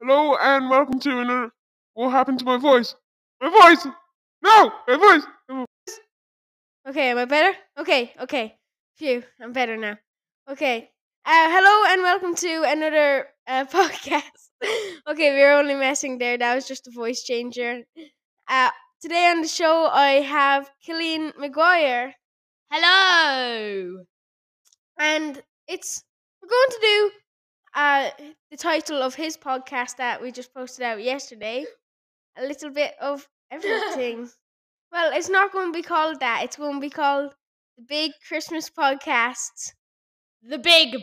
Hello and welcome to another... What happened to my voice? My voice! No! My voice! No. Okay, am I better? Okay. Phew, I'm better now. Okay. Hello and welcome to another podcast. Okay, we were only messing there. That was just a voice changer. Today on the show, I have Cillian McGuire. Hello! And we're going to do... the title of his podcast that we just posted out yesterday, a little bit of everything. Well, it's not going to be called that. It's going to be called the Big Christmas Podcast. The big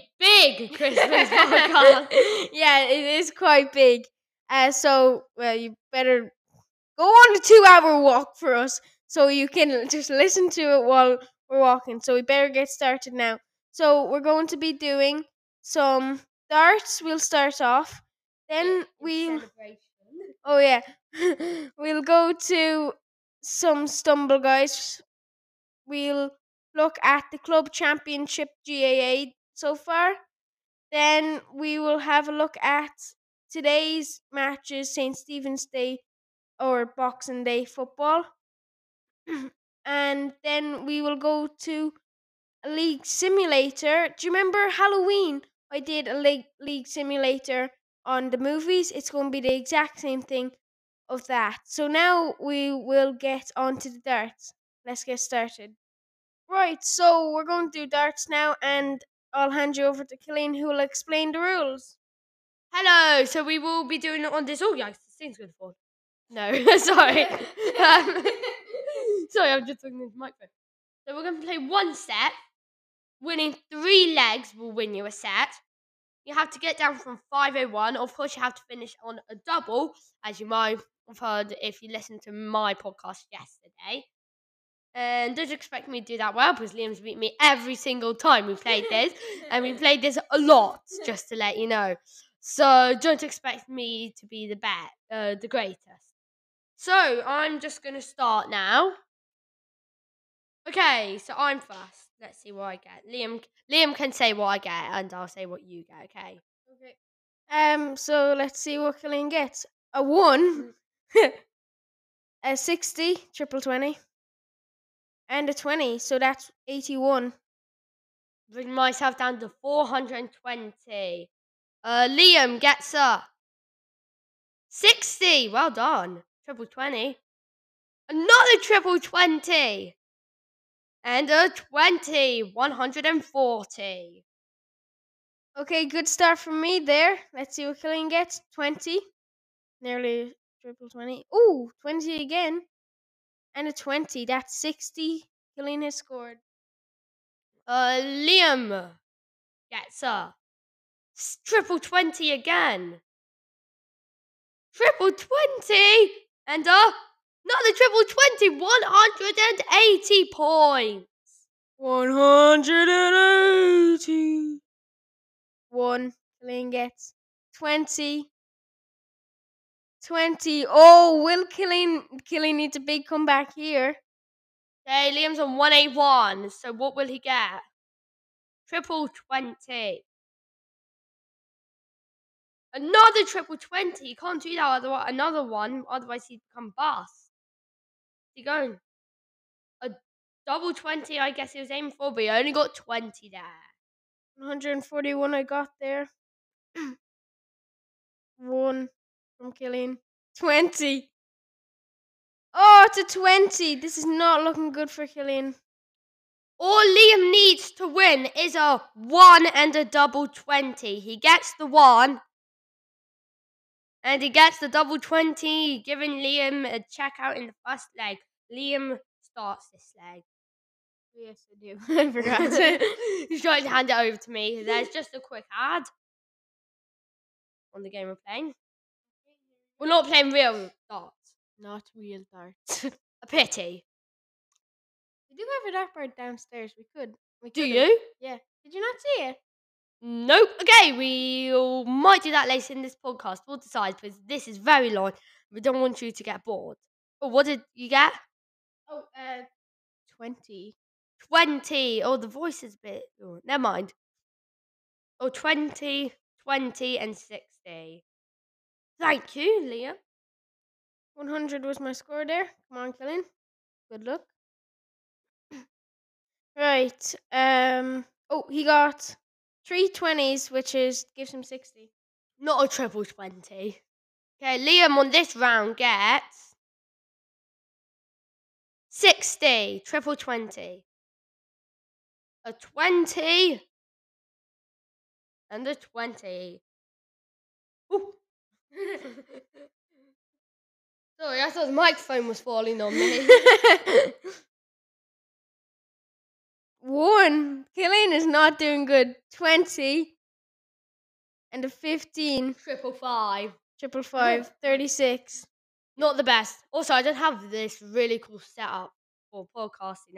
Christmas Podcast. Yeah, it is quite big. So you better go on a 2-hour walk for us so you can just listen to it while we're walking. So we better get started now. So we're going to be doing some... darts, we'll start off. Then we'll go to some Stumble Guys. We'll look at the club championship GAA so far. Then we will have a look at today's matches, St. Stephens Day or Boxing Day football. And then we will go to a league simulator. Do you remember Halloween? I did a league simulator on the movies. It's going to be the exact same thing of that. So now we will get on to the darts. Let's get started. Right, so we're going to do darts now, and I'll hand you over to Cillian, who will explain the rules. Hello, so we will be doing it on this. Oh, yes, the scene's going to fall. No, sorry. Sorry, I'm just talking into the microphone. So we're going to play one set. Winning 3 legs will win you a set. You have to get down from 501. Of course, you have to finish on a double, as you might have heard if you listened to my podcast yesterday. And don't expect me to do that well, because Liam's beat me every single time we played this. And we played this a lot, just to let you know. So don't expect me to be the greatest. So I'm just going to start now. Okay, so I'm first. Let's see what I get. Liam can say what I get, and I'll say what you get, okay? Okay. So let's see what Cillian gets. A 1, a 60, triple 20, and a 20, so that's 81. Bring myself down to 420. Liam gets a 60. Well done. Triple 20. Another triple 20. And a 20, 140. Okay, good start from me there. Let's see what Cillian gets. 20, nearly triple 20. Ooh, 20 again. And a 20, that's 60. Cillian has scored. Liam gets a triple 20 again. Triple 20 and a... another triple 20, 180 points. 180. 1, Cillian gets 20. 20. Oh, will Cillian needs a big comeback here? Hey, Liam's on 181, so what will he get? Triple 20. Another triple 20. You can't do that another one, otherwise he'd become bust. Going a double 20, I guess he was aiming for, but he only got 20 there. 141 I got there. 1 from Cillian. 20. Oh, it's a 20. This is not looking good for Cillian. All Liam needs to win is a 1 and a double 20. He gets the 1. And he gets the double 20, giving Liam a checkout in the first leg. Liam starts this leg. Yes, I do. I forgot. He's trying to hand it over to me. There's just a quick ad on the game we're playing. We're not playing real darts. Not real darts. A pity. We do have a dartboard downstairs. We could. Do you? Yeah. Did you not see it? Nope. Okay, we might do that later in this podcast. We'll decide, because this is very long. We don't want you to get bored. Oh, what did you get? Oh, 20. 20. Oh, the voice is a bit... Oh, never mind. Oh, 20. 20 and 60. Thank you, Liam. 100 was my score there. Come on, Cillian. Good luck. Right. Oh, he got 3 20s, which is gives him 60. Not a triple 20. Okay, Liam on this round gets 60, triple 20. A 20 and a 20. Ooh. Sorry, I thought the microphone was falling on me. 1. Cillian is not doing good. 20 and a 15. Triple five. 36. Not the best. Also, I don't have this really cool setup for podcasting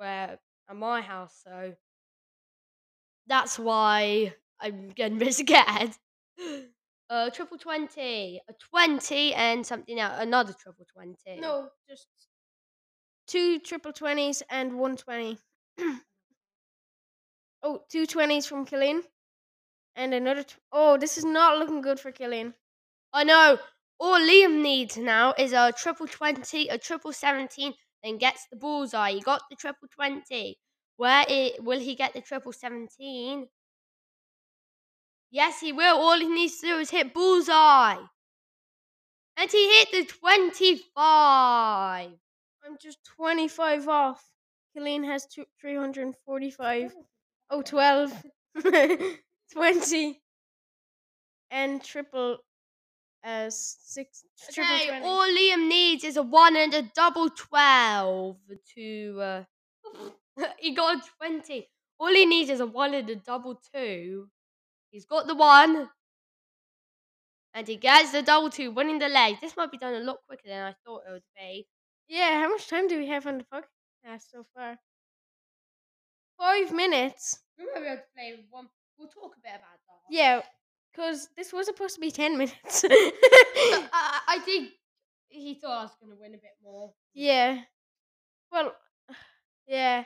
at my house, so that's why I'm getting a bit scared. Triple 20, a 20 and something else, another triple 20. No, just 2 triple 20s and 1 20. Oh, 2 20s from Cillian. And another, oh, this is not looking good for Cillian. I know, all Liam needs now is a triple 20, a triple 17, and gets the bullseye. He got the triple 20. Will he get the triple 17? Yes, he will. All he needs to do is hit bullseye. And he hit the 25. I'm just 25 off. Cillian has 345. Oh, 12. 20. And triple 6. Okay, triple all Liam needs is a 1 and a double 12 to... he got a 20. All he needs is a 1 and a double 2. He's got the 1, and he gets the double 2, winning the leg. This might be done a lot quicker than I thought it would be. Yeah, how much time do we have on the podcast so far? 5 minutes. We might be able to play one. We'll talk a bit about that. Yeah, because this was supposed to be 10 minutes. I think he thought I was going to win a bit more. Yeah. Well, yeah.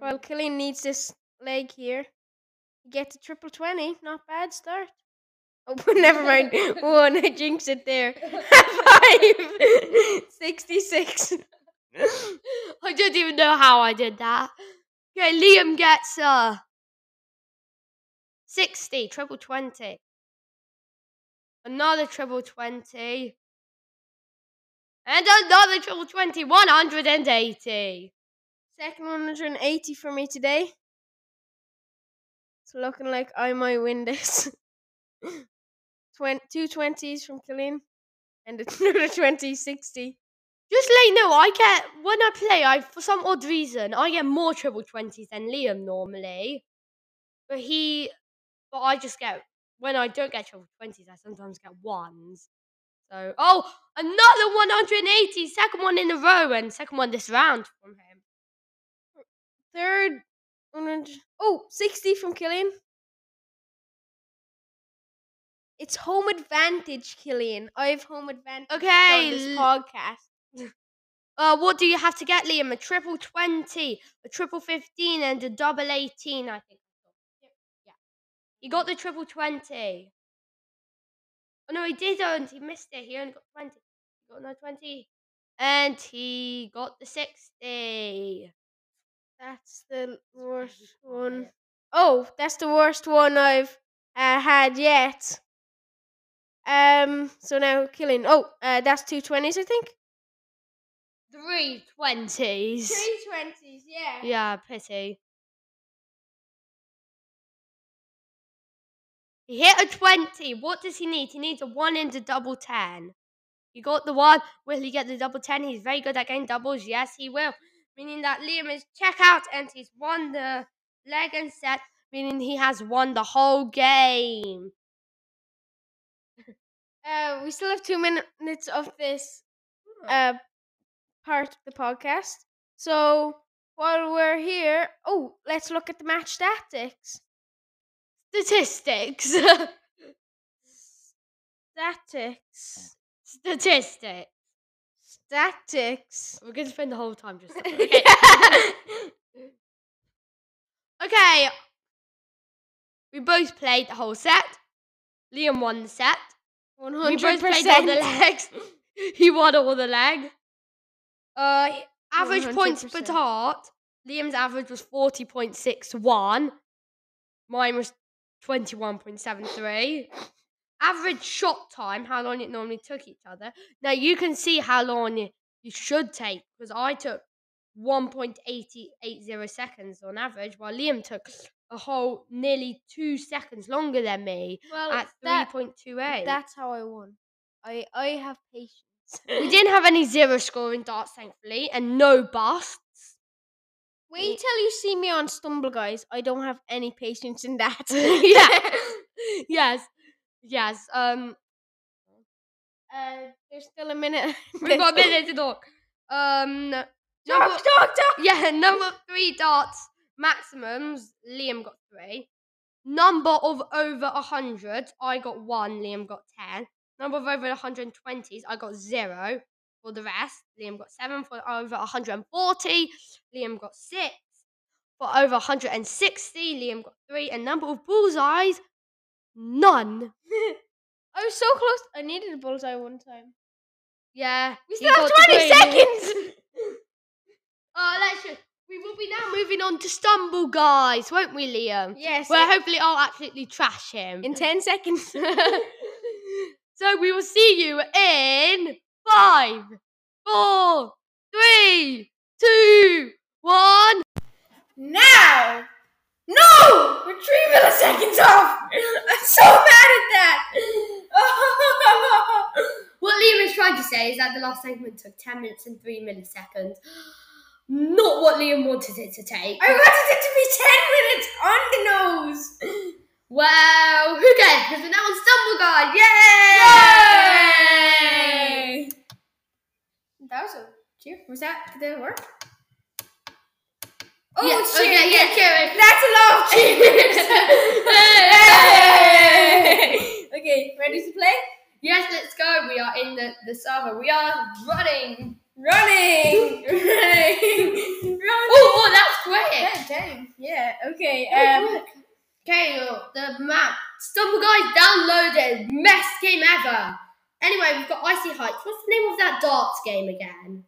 Well, Cillian needs this leg here. Get to triple 20, not bad start. Oh, never mind. 1, I jinxed it there. 5, 66. I don't even know how I did that. Okay, Liam gets 60, triple 20. Another triple 20. And another triple 20, 180. Second 180 for me today. It's looking like I might win this. 2 20s from Cillian. And another 20, 60. Just let you know, when I play, for some odd reason, I get more triple 20s than Liam normally. But I just get, when I don't get triple 20s, I sometimes get 1s. So, oh, another 180. Second one in a row and second one this round from him. Third. Oh, 60 from Cillian. It's home advantage, Cillian. I have home advantage on this podcast. What do you have to get, Liam? A triple 20, a triple 15, and a double 18, I think. Yeah. He got the triple 20. Oh, no, he didn't. He missed it. He only got 20. He got another 20. And he got the 60. That's the worst one. Oh, that's the worst one I've had yet. So now Cillian. Oh, that's 2 20s, I think. 3 20s. 3 20s, yeah. Yeah, pity. He hit a 20. What does he need? He needs a 1 and a double 10. He got the 1. Will he get the double 10? He's very good at getting doubles. Yes, he will. Meaning that Liam is check out and he's won the leg and set, meaning he has won the whole game. We still have 2 minutes of this part of the podcast. So while we're here, let's look at the match statistics. Statistics. Statics. We're going to spend the whole time just like that. Okay. We both played the whole set. Liam won the set. 100%. We both played all the legs. He won all the leg. Average 100%. Points per dart. Liam's average was 40.61. Mine was 21.73. Average shot time, how long it normally took each other. Now, you can see how long you should take, because I took 1.8080 seconds on average, while Liam took a whole nearly 2 seconds longer than me at 3.28. That's how I won. I have patience. We didn't have any zero scoring darts, thankfully, and no busts. Wait till you see me on Stumble Guys. I don't have any patience in that. Yeah. Yes. There's still a minute. We've got a minute to talk. Talk. Yeah, number 3 darts maximums. Liam got 3. Number of over 100. I got 1. Liam got 10. Number of over 120s. I got 0 for the rest. Liam got 7 for over 140. Liam got 6 for over 160. Liam got 3. And number of bullseyes. None. I was so close. I needed a bullseye one time. Yeah. We still have 20 seconds. We will be now moving on to Stumble Guys, won't we, Liam? Yes. Where hopefully I'll absolutely trash him. In 10 seconds. So we will see you in 5, 4, 3, 2, 1. Now! No! We're 3 milliseconds off! I'm so mad at that! What Liam is trying to say is that the last segment took 10 minutes and 3 milliseconds. Not what Liam wanted it to take. I wanted it to be 10 minutes on the nose! Well, who cares? Because we're now on Stumble Guard! Yay! Yay! That was a cheer. Was that, did that work? Oh, yeah, cheer! Okay, yeah, cheer! That's a lot of cheers! Hey! Okay, ready to play? Yes, let's go. We are in the server. We are running. Oh, that's quick. Dang. Yeah. Okay. Okay. The map. Stumble Guys downloaded. Best game ever. Anyway, we've got Icy Heights. What's the name of that darts game again?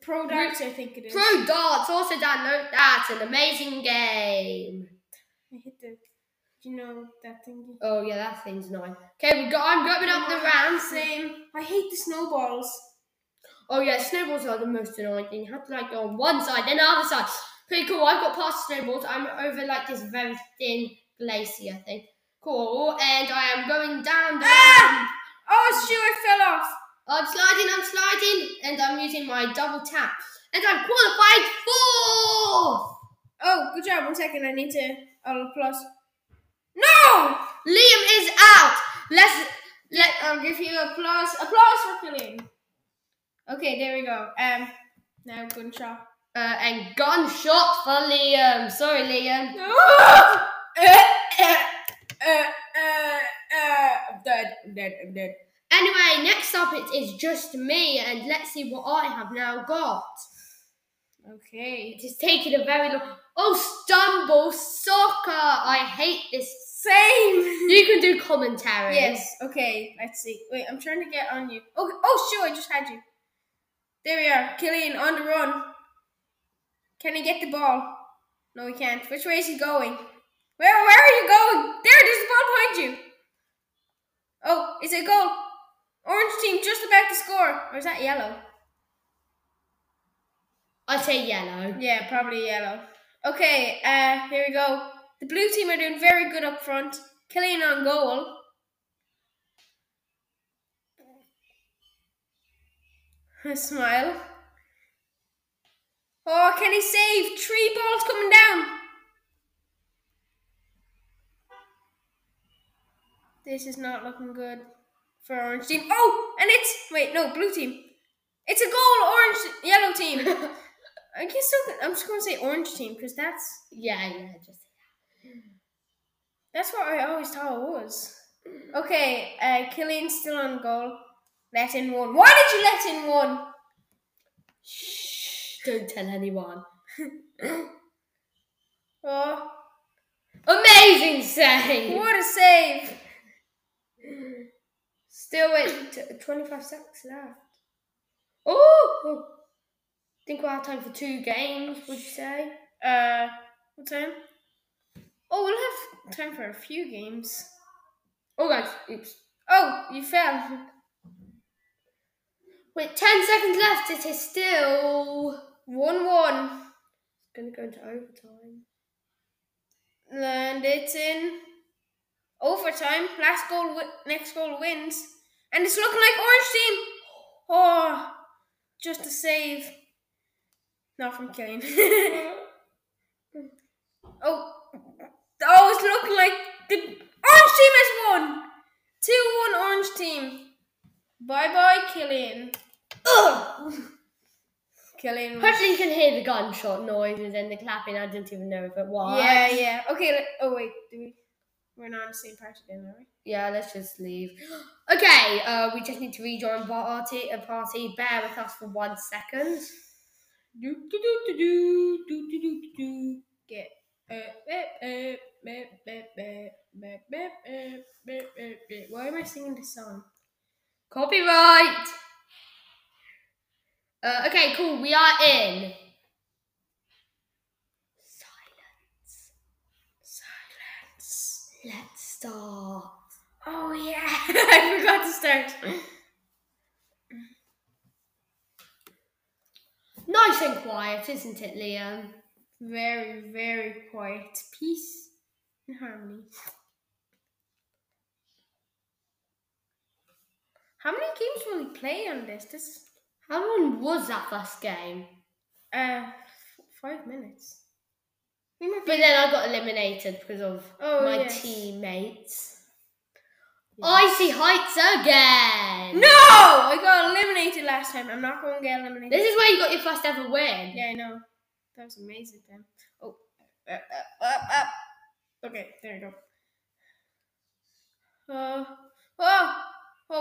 Pro Darts, I think it is. Pro Darts, also download that. An amazing game. I hit the, that thing. Oh, yeah, that thing's nice. Okay, I'm grabbing up the round. Same. I hate the snowballs. Oh, yeah, snowballs are the most annoying thing. How did I go on one side, then the other side? Pretty cool. I've got past snowballs. I'm over, like, this very thin glacier thing. Cool. And I am going down the round. Oh, shoot, I fell off. I'm sliding, and I'm using my double tap. And I'm qualified 4th! Oh, good job. 1 second, I need to... plus. No! Liam is out! I'll give you applause. Applause for Liam. Okay, there we go. Now gunshot. And gunshot for Liam. Sorry, Liam. I'm dead. Anyway, next up it is just me, and let's see what I have now got. Okay. It is taking a very long... Oh, Stumble Soccer! I hate this. Same! You can do commentary. Yes, okay, let's see. Wait, I'm trying to get on you. Oh, sure, I just had you. There we are, Cillian on the run. Can he get the ball? No, he can't. Which way is he going? Where are you going? There's the ball behind you. Oh, it's a goal. Orange team just about to score. Or is that yellow? I'd say yellow. Yeah, probably yellow. Okay, here we go. The blue team are doing very good up front. Cillian on goal. A smile. Oh, can he save? 3 balls coming down. This is not looking good for orange team. Oh, and blue team. It's a goal, yellow team. I guess I'm just going to say orange team because that's... Yeah, just... That's what I always thought it was. Okay, Cillian's still on goal. Let in one. Why did you let in one? Shh, don't tell anyone. Oh, amazing save. What a save. Still wait, 25 seconds left. Oh, I think we'll have time for two games, would you say? What time? Oh, we'll have time for a few games. Oh, guys, oops. Oh, you fell. Wait, 10 seconds left. It is still 1-1. It's going to go into overtime. And it's in overtime. Last goal, next goal wins. And it's looking like Orange Team. Oh, just a save. Not from Kane. Oh, it's looking like the Orange Team has won. 2-1 Orange Team. Bye-bye, Cillian. Ugh! Cillian. Hopefully you can hear the gunshot noises and the clapping. I didn't even know if it was. Yeah. Okay, oh wait. We're not on the same part again, are we? Yeah, let's just leave. Okay, we just need to rejoin party. Bear with us for 1 second. Get. Why am I singing this song? Copyright. Okay, cool. We are in silence. Let's start. Oh yeah, I forgot to start. Nice and quiet, isn't it, Liam? Very, very quiet. Peace and harmony. How many games will we play on this? How long was that first game? 5 minutes. But then I got eliminated because of my teammates. Yes. Icy Heights again! No! I got eliminated last time. I'm not going to get eliminated. This is where you got your first ever win. Yeah, I know. That was amazing then. Oh. Okay, there you go. Oh,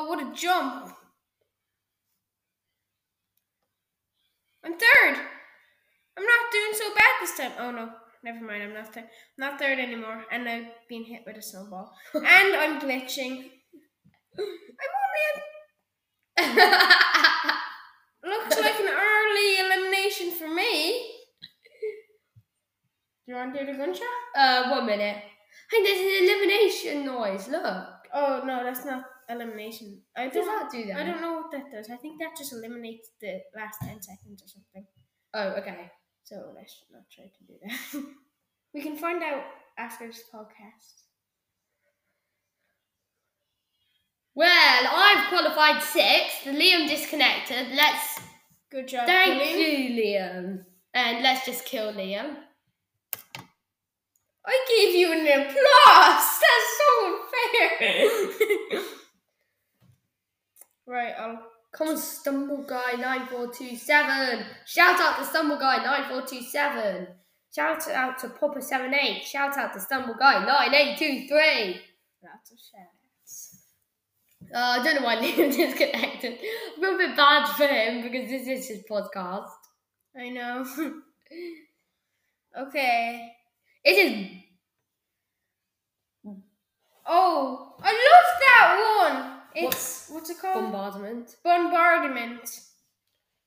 what a jump. I'm third. I'm not doing so bad this time. Oh, no. Never mind. I'm not third. I'm not third anymore. And I've been hit with a snowball. And I'm glitching. I'm only Looks like an early elimination for me. Do you want to do the gunshot? 1 minute. Hey, there's an elimination noise. Look. Oh, no, that's not elimination. Does that do that? I don't know what that does. I think that just eliminates the last 10 seconds or something. Oh, okay. So let's not try to do that. We can find out after this podcast. Well, I've qualified 6th. Liam disconnected. Let's... Good job, Thank you, Liam. And let's just kill Liam. I gave you an applause! That's so unfair! Right, Come on, Stumble Guy 9427! Shout out to Stumble Guy 9427! Shout out to Popper 78! Shout out to Stumble Guy 9823! That's a shout. I don't know why Liam disconnected. I feel a bit bad for him because this is his podcast. I know. Okay. It is. Oh, I love that one. It's what's it called? Bombardment.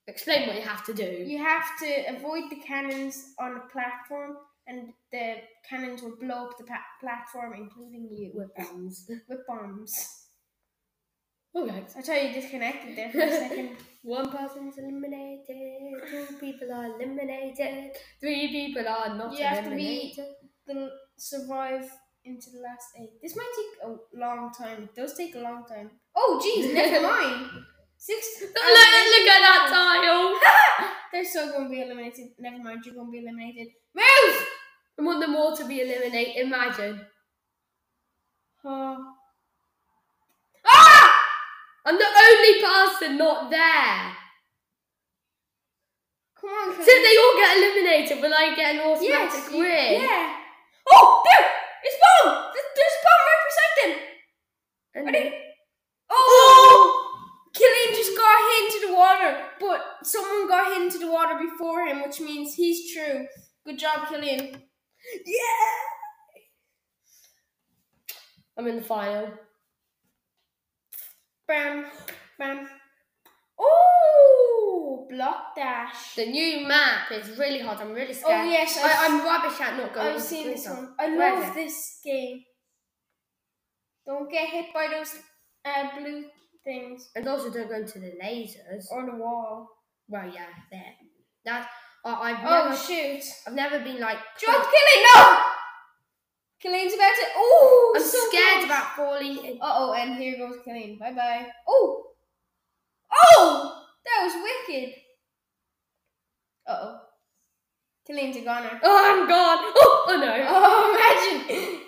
Explain what you have to do. You have to avoid the cannons on the platform, and the cannons will blow up the platform, including you, with bombs. Okay. I tell you, disconnected there for a second. 1 person's eliminated. 2 people are eliminated. 3 people are not eliminated. You have to survive into the last 8. This might take a long time. It does take a long time. Oh, jeez, never mind. 6. Look at that tile. They're still going to be eliminated. Never mind, you're going to be eliminated. Move! I want them all to be eliminated. Imagine. I'm the only person not there. Come on, so they all get eliminated, but I get an automatic win. Yeah. Oh, there! It's a bomb! There's a bomb right beside them. Ready? Oh! Cillian just got hit into the water, but someone got hit into the water before him, which means he's true. Good job, Cillian. Yeah! I'm in the final. Bam, bam. Oh, block dash. The new map is really hard. I'm really scared. Oh yes, I'm rubbish at not going. I've seen this one. I love this game. Don't get hit by those blue things. And also don't go into the lasers or the wall. Well, yeah, there. That. Shoot! I've never been like. Drop Cillian! No. Cillian's about to. Oh, I'm so scared about falling. And here goes Cillian. Bye bye. Oh. Oh! That was wicked. Cillian's a goner. Oh, I'm gone. Oh no. Oh, imagine.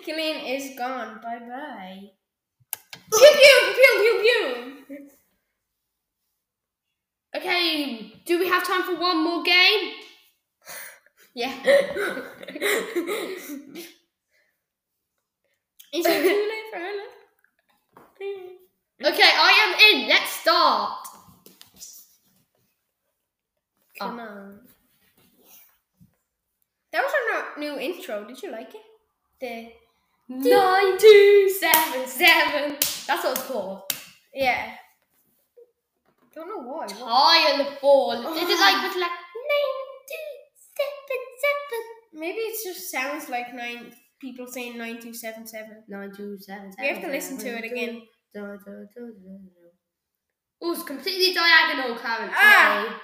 Cillian is gone. Bye bye. Pew pew pew pew pew. Okay, do we have time for one more game? Yeah. Is it too late for her? Okay, I am in. Let's start. Come on. That was our new intro. Did you like it? The 9277. That's what it's called. Yeah. Don't know why. Tie on the ball. Did it like 9277? Maybe it just sounds like nine people saying 9277. 9277. We have to listen to it again. Oh, it's completely diagonal, currently. Ah!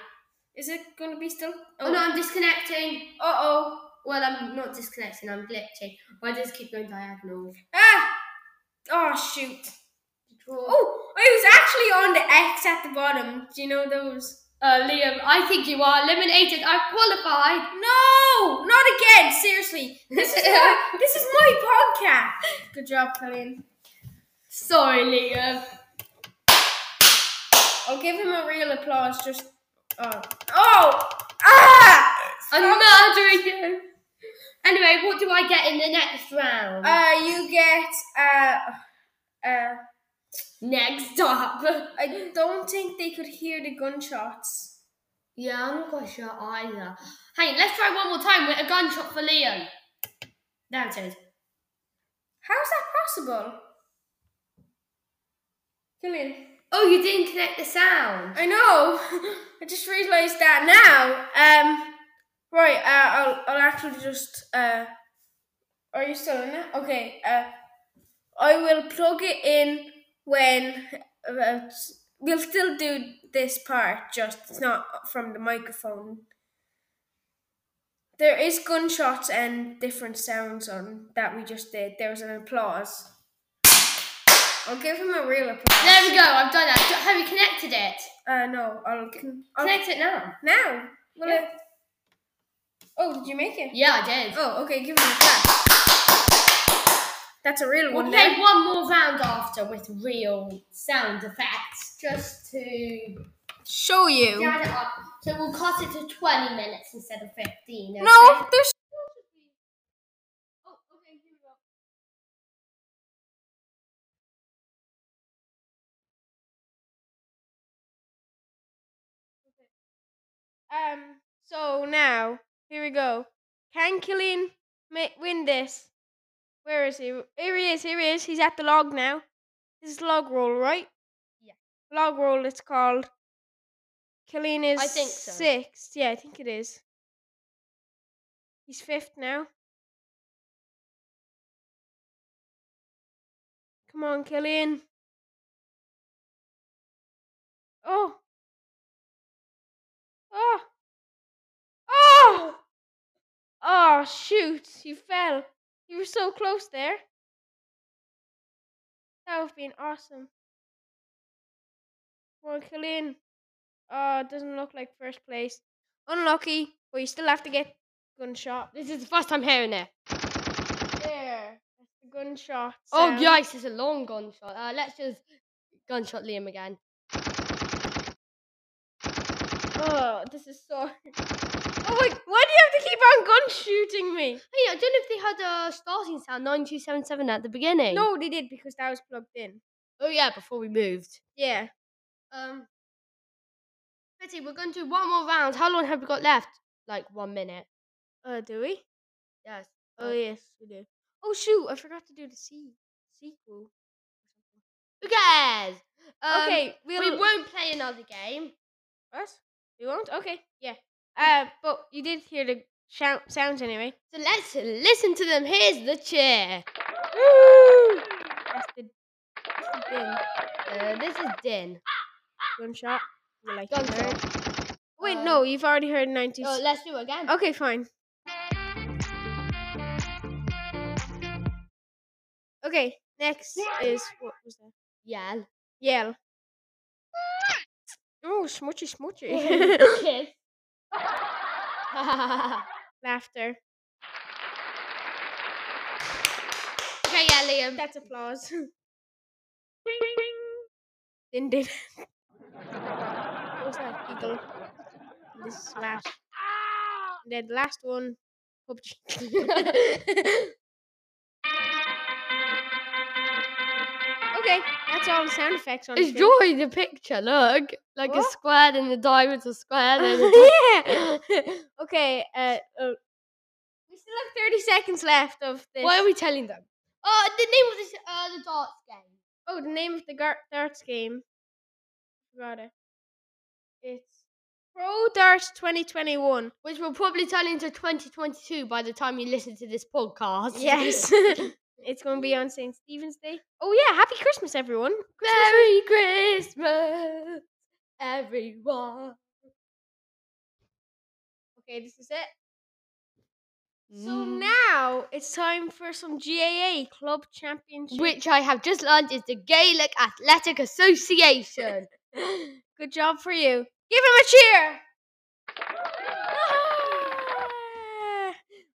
Is it going to be still? Oh no, I'm disconnecting. Well, I'm not disconnecting, I'm glitching. Why does it keep going diagonal? Ah! Oh, shoot. Oh, it was actually on the X at the bottom. Do you know those? Liam, I think you are eliminated. I qualified. No, not again. Seriously, this is my podcast. Good job, Cillian. Sorry, Liam. I'll give him a real applause. Just I'm murdering him. Anyway, what do I get in the next round? You get next up. I don't think they could hear the gunshots. Yeah, I'm not quite sure either. Hey, let's try one more time with a gunshot for Leo. There it is. How's that possible? Cillian. Oh, you didn't connect the sound. I know. I just realised that now. Right. I'll actually just. Are you still in it? Okay. I will plug it in. When we'll still do this part, just it's not from the microphone. There is gunshots and different sounds on that we just did. There was an applause. I'll give him a real applause. There we go. I've done that. Have you connected it? No. I'll connect it now. Now? Well, yeah. Did you make it? Yeah, I did. Oh, okay. Give him a clap. That's a real one. We'll play one more round after with real sound effects, just to show you. It up. So we'll cut it to 20 minutes instead of 15. Okay? No, there's. Okay, here we go. Okay. So now here we go. Can Cillian win this? Where is he? Here he is. He's at the log now. This is log roll, right? Yeah. Log roll, it's called. Cillian is sixth. Yeah, I think it is. He's fifth now. Come on, Cillian. Oh, shoot. You fell. You were so close there. That would have been awesome. Come on, Cillian. Oh, it doesn't look like first place. Unlucky, but you still have to get gunshot. This is the first time hearing it. There. That's the gunshot sound. Oh, yikes, it's a long gunshot. Let's just gunshot Liam again. Oh, this is so... Oh wait, why do you have to keep on gun shooting me? Hey, I don't know if they had a starting sound 9277 at the beginning. No, they did because that was plugged in. Oh yeah, before we moved. Yeah. Betty, we're going to do one more round. How long have we got left? Like 1 minute. Do we? Yes. Oh yes, we do. Oh shoot, I forgot to do the seeds. sequel or something. Who cares? Okay, we won't play another game. Us? We won't? Okay, yeah. But you did hear the sounds anyway. So let's listen to them. Here's the chair. Woo! That's the din. This is din. One shot. Like shot. Wait, no, you've already heard 90s. Oh, let's do it again. Okay, fine. Okay, next is what was that? Yell. Yell. Oh, smoochy, smoochy. Kiss. Laughter. Okay, yeah, Liam. That's applause. Din din. What was that? Eagle. This is slash. And then the last one. PUBG. Okay, that's all the sound effects on it. Enjoy the picture, look. Like what? A square and the diamonds are square. Yeah! Okay, we still have 30 seconds left of this. What are we telling them? Oh, the name of this, the darts game. Oh, the name of the darts game. Got it. It's Pro Darts 2021. Which we'll probably tell into 2022 by the time you listen to this podcast. Yes. It's going to be on St. Stephens Day. Oh, yeah. Happy Christmas, everyone. Merry Christmas, everyone. Okay, this is it. So now it's time for some GAA Club Championship. Which I have just learned is the Gaelic Athletic Association. Good job for you. Give him a cheer.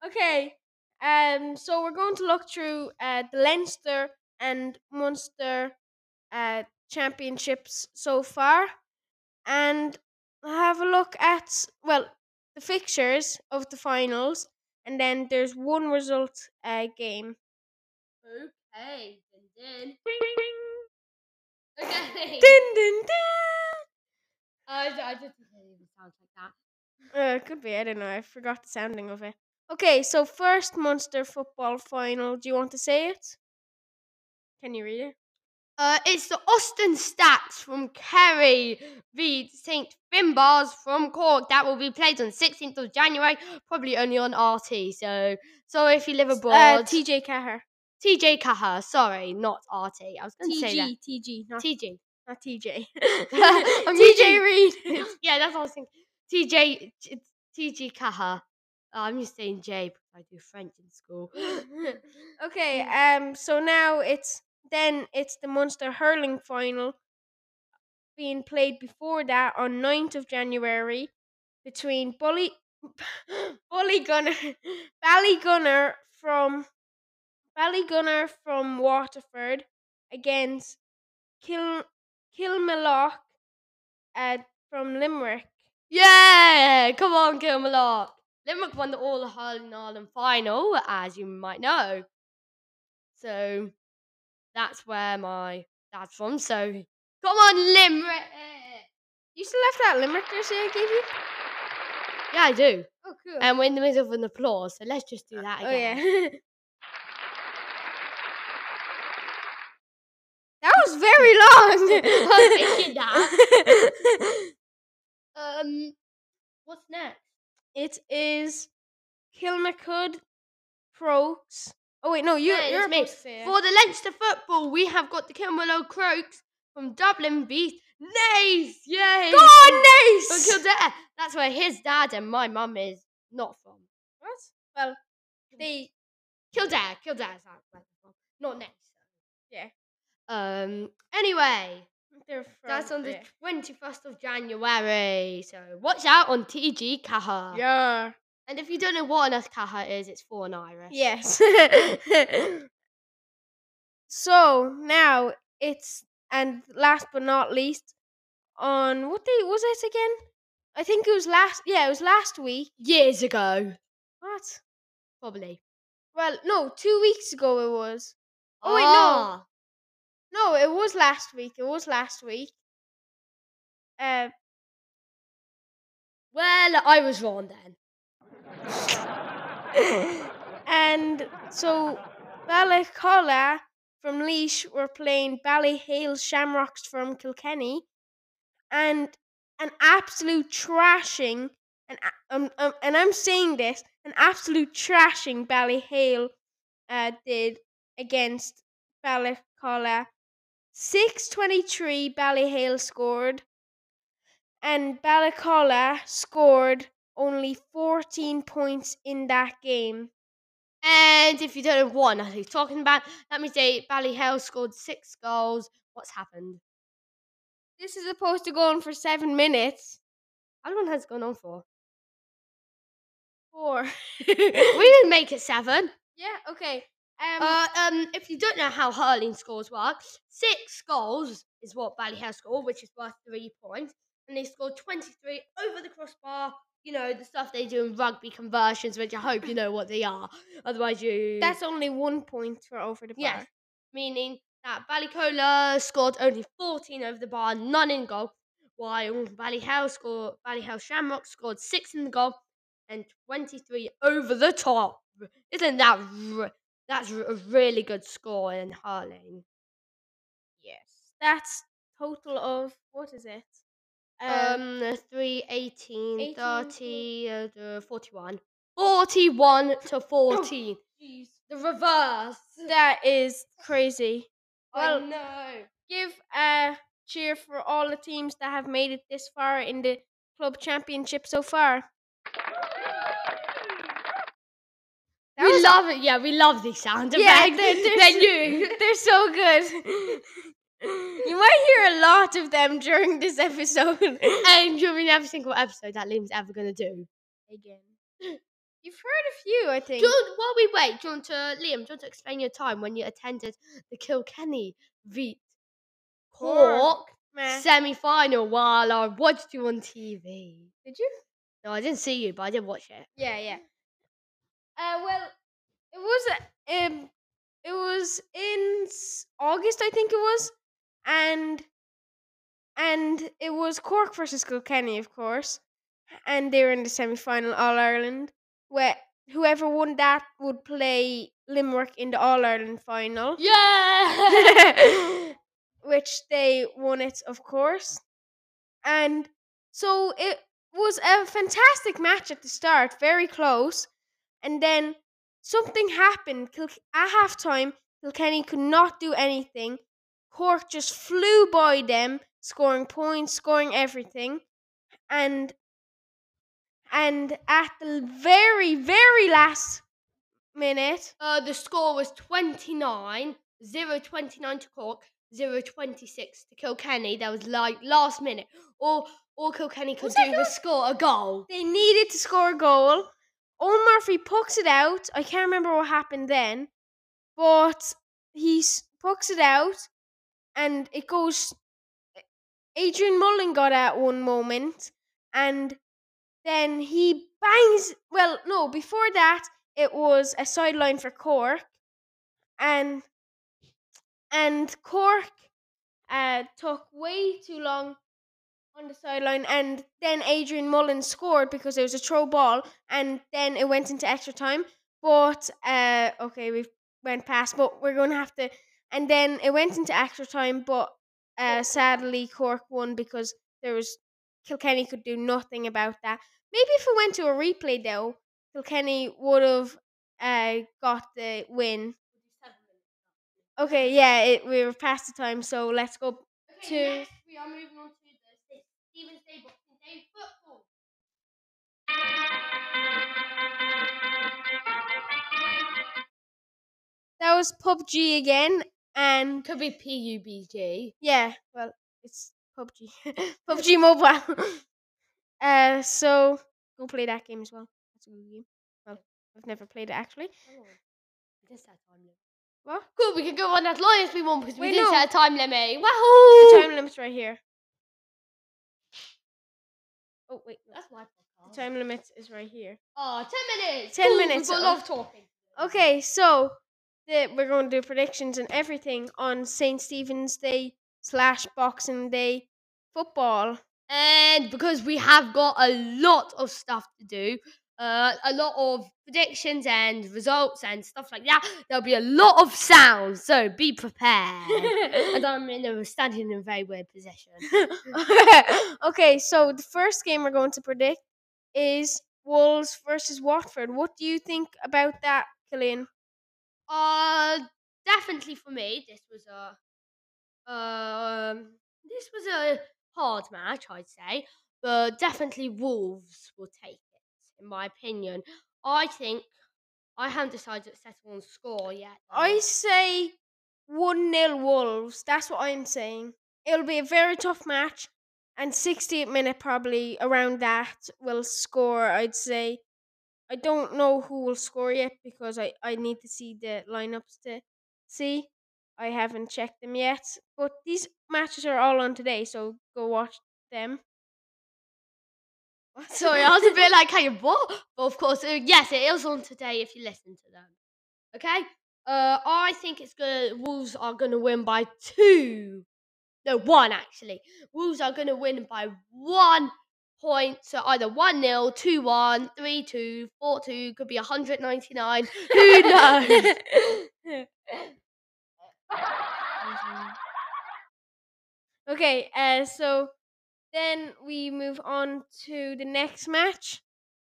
Okay. So we're going to look through the Leinster and Munster championships so far, and have a look at the fixtures of the finals, and then there's one result game. Okay, din din. Okay. Din din din. I just didn't even sound like that. It could be. I don't know. I forgot the sounding of it. Okay, so first Munster football final. Do you want to say it? Can you read it? It's the Austin Stacks from Kerry v St. Finbar's from Cork. That will be played on 16th of January, probably only on RT. So if you live abroad, TJ Kaha. TJ Kaha. Sorry, not RT. I was going to say that. TG, not TG, not TJ. TJ Reid. Yeah, that's what I was thinking. TJ Kaha. Oh, I'm just saying J because I do French in school. Okay, so now it's the Munster hurling final being played before that on 9th of January between Ballygunner from Waterford against Kilmallock from Limerick. Yeah, come on, Kilmallock. Limerick won the All Hurling Ireland final, as you might know. So that's where my dad's from. So come on, Limerick! You still left that Limerick jersey I gave you? Yeah, I do. Oh, cool. And we're in the middle of an applause, so let's just do that again. Oh, yeah. That was very long. I was thinking that. What's next? It is Kilmacud Crokes. Oh, wait, no, you're supposed to say it. For the Leinster football, we have got the Kilmallock Crokes from Dublin beat Naas. Yay! Go on, Naas! That's where his dad and my mum is not from. What? Well, they... Kildare is not from. Not Naas. Yeah. Anyway... That's on the 21st of January. So watch out on TG Kaha. Yeah. And if you don't know what on earth Kaha is, it's for an Irish. Yes. So now and last but not least, on what day was it again? I think it was last week. Years ago. What? Probably. Well, no, 2 weeks ago it was. Oh wait, no. No, it was last week. Well, I was wrong then. And so Ballacolla from Laois were playing Ballyhale Shamrocks from Kilkenny, and an absolute trashing, and I'm saying this, an absolute trashing Ballyhale did against Ballacolla. 6:23 Ballyhale scored, and Ballacolla scored only 14 points in that game. And if you don't know what he's talking about, let me say Ballyhale scored 6 goals. What's happened? This is supposed to go on for 7 minutes. How long has it gone on for? 4. We didn't make it 7. Yeah, okay. If you don't know how hurling scores work, 6 goals is what Ballyhale scored, which is worth 3 points. And they scored 23 over the crossbar. You know, the stuff they do in rugby conversions, which I hope you know what they are. Otherwise you... That's only 1 point for over the bar. Yes, meaning that Ballacolla scored only 14 over the bar, none in goal, while Ballyhale Shamrock scored 6 in the goal and 23 over the top. Isn't that... That's a really good score in hurling. Yes. That's total of, what is it? 3, 18, 30, 41. 41 to 14. Oh, the reverse. That is crazy. Well, I know. Give a cheer for all the teams that have made it this far in the club championship so far. We love it. Yeah, we love these sound effects. Yeah, they're so good. You might hear a lot of them during this episode. And during every single episode that Liam's ever going to do. Again. You've heard a few, I think. Liam, do you want to explain your time when you attended the Kilkenny v Cork semi-final while I watched you on TV? Did you? No, I didn't see you, but I did watch it. Yeah. Well, it was in August, I think it was, and it was Cork versus Kilkenny, of course, and they were in the semi-final All-Ireland, where whoever won that would play Limerick in the All-Ireland final. Yeah! Which they won it, of course, and so it was a fantastic match at the start, very close. And then something happened. At halftime, Kilkenny could not do anything. Cork just flew by them, scoring points, scoring everything. And at the very, very last minute... the score was 29. 0-29 to Cork, 0-26 to Kilkenny. That was like last minute. All Kilkenny could do was score a goal. They needed to score a goal. Owen Murphy pucks it out. I can't remember what happened then, but he pucks it out, and it goes... Adrian Mullen got out one moment, and then he bangs... Well, no, before that, it was a sideline for Cork, and Cork took way too long on the sideline, and then Adrian Mullen scored because it was a throw ball, and then it went into extra time. But we went past, but we're going to have to. And then it went into extra time, but sadly Cork won because Kilkenny could do nothing about that. Maybe if it went to a replay though, Kilkenny would have got the win. Okay, yeah, we were past the time, so let's go to. Next we are moving on. Even say Boxing Day football. That was PUBG again, and could be PUBG. Yeah, well, it's PUBG, PUBG Mobile. So go play that game as well. That's a good game. Well, I've never played it actually. Oh, we did set a time limit. What? Cool, we can go on as long as we want because we did set a time limit. Wahoo! The time limit's right here. Oh, wait. That's my podcast. The time limit is right here. Oh, 10 minutes. 10 minutes. We've got a lot of talking. Okay, so we're going to do predictions and everything on St. Stephens Day / Boxing Day football. And because we have got a lot of stuff to do, a lot of predictions and results and stuff like that. There'll be a lot of sounds, so be prepared. And I'm standing in a very weird position. Okay, so the first game we're going to predict is Wolves versus Watford. What do you think about that, Cillian? Definitely for me, this was a hard match, I'd say, but definitely Wolves will take it, in my opinion. I think I haven't decided to settle on score yet. I say 1-0 Wolves. That's what I'm saying. It'll be a very tough match, and 60th minute probably around that will score, I'd say. I don't know who will score yet because I need to see the lineups to see. I haven't checked them yet, but these matches are all on today, so go watch them. Sorry, I was a bit like, hey, what? But of course, yes, it is on today if you listen to them. Okay? I think Wolves are going to win by one, actually. Wolves are going to win by 1 point, so either 1-0, 2-1, 3-2, 4-2, could be 199. Who knows? Okay, so then we move on to the next match,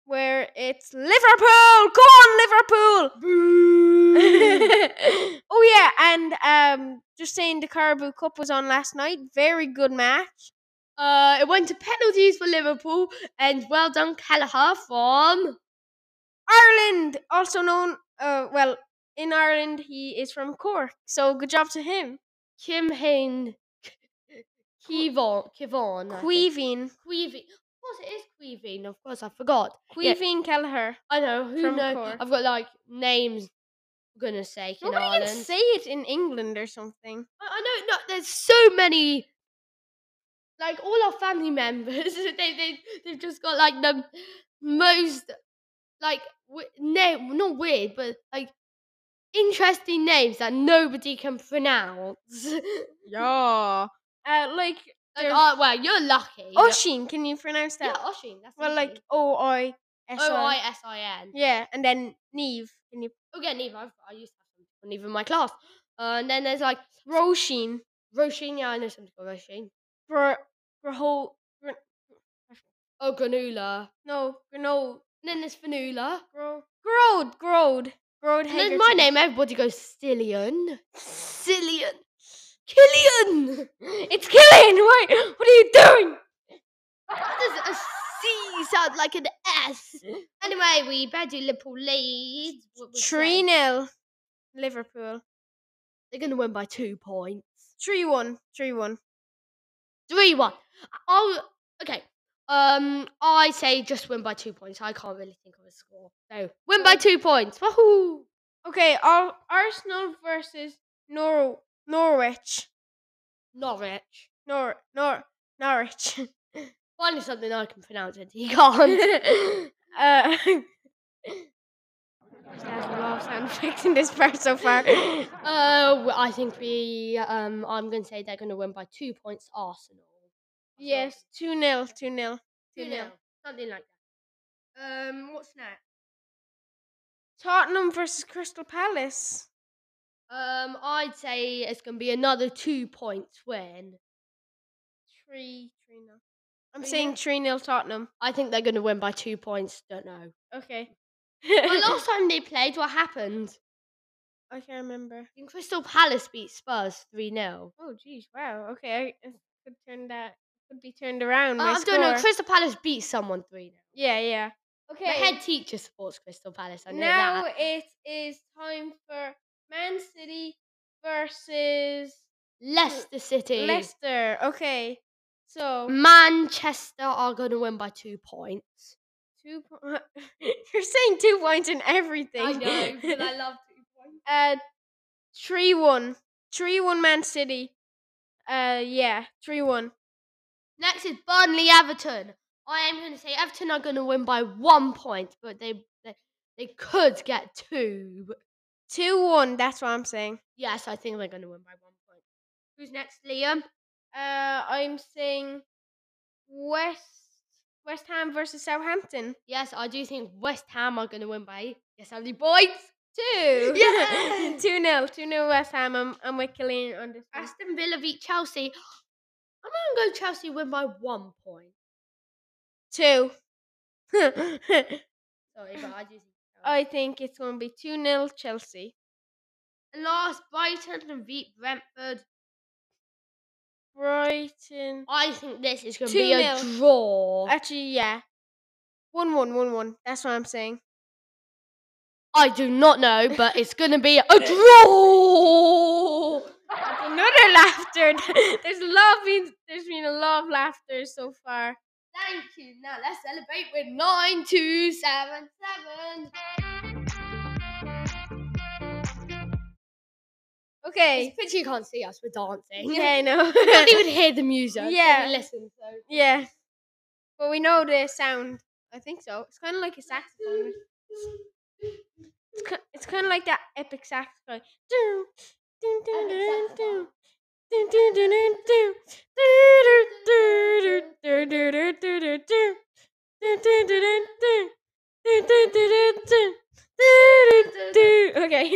where it's Liverpool. Go on, Liverpool! Boo! Oh yeah, and just saying, the Carabao Cup was on last night. Very good match. It went to penalties for Liverpool, and well done, Kelleher from Ireland, also known in Ireland, he is from Cork, so good job to him. Caoimhín Kelleher. Of course it is Caoimhín, of course I forgot. Caoimhín Kelleher. I know, who knows? I've got names, for goodness sake, in Ireland. Nobody can say it in England or something. I know, there's so many, all our family members, they've just got the most, not weird, but interesting names that nobody can pronounce. Yeah. You're lucky. Oisin, can you pronounce that? Yeah, Oisin. That's O-I-S-I-N. O-I-S-I-N. Yeah, and then Neve. Can you... Oh, yeah, Neve. I used to have Neve in my class. And then there's, Roisin. Roisin, yeah, I know something called Roisin. Granola. No, granola. And then there's Fanula. Grode. Then my name, everybody goes Cillian. Cillian! It's Cillian! Wait, what are you doing? What does a C sound like an S? Anyway, we better do Liverpool leads. 3-0 Liverpool. They're going to win by 2 points. 3-1. 3-1. Oh, okay. I say just win by 2 points. I can't really think of a score. So, win by 2 points. Woohoo! Okay, Arsenal versus Norwich. Norwich. Finally something I can pronounce it. You can't. I'm fixing this part so far. I think I'm going to say they're going to win by 2 points, Arsenal. Yes, 2-0. Something like that. What's next? Tottenham versus Crystal Palace. I'd say it's going to be another 2 point win. 3-0. I'm saying 3-0 Tottenham. I think they're going to win by 2 points. Don't know. Okay. Well, last time they played, what happened? I can't remember. And Crystal Palace beat Spurs 3-0. Oh, jeez. Wow. Okay. I could turn that. Could be turned around. I don't know. Crystal Palace beat someone 3-0. Yeah. Okay. The head teacher supports Crystal Palace. I know now that. Now it is time for Man City versus Leicester City. Leicester. Okay. So Manchester are going to win by 2 points. 2 points. You're saying 2 points in everything. I know, because I love 2 points. 3-1. 3-1 Man City. 3-1. Next is Burnley Everton. I am going to say Everton are going to win by 1 point, but they could get two. 2-1, that's what I'm saying. Yes, I think they're going to win by 1 point. Who's next, Liam? I'm saying West West Ham versus Southampton. Yes, I do think West Ham are going to win by, yes, how many points? 2. Yeah. 2-0 West Ham. I'm with Cillian on this one. Aston Villa beat Chelsea. I'm going to go Chelsea win by 1 point. 2. Sorry, but I think it's going to be 2-0 Chelsea. And last, Brighton beat Brentford. Brighton. I think this is going to be a draw. Actually, yeah. 1-1. That's what I'm saying. I do not know, but it's going to be a draw. Another laughter. There's been a lot of laughter so far. Thank you. Now let's celebrate with 9277. Okay. It's you can't see us. We're dancing. Yeah, no. We can't even hear the music. Yeah. We listen. So. Yeah. But we know the sound. I think so. It's kind of like a saxophone. It's kind of like that epic saxophone. Okay.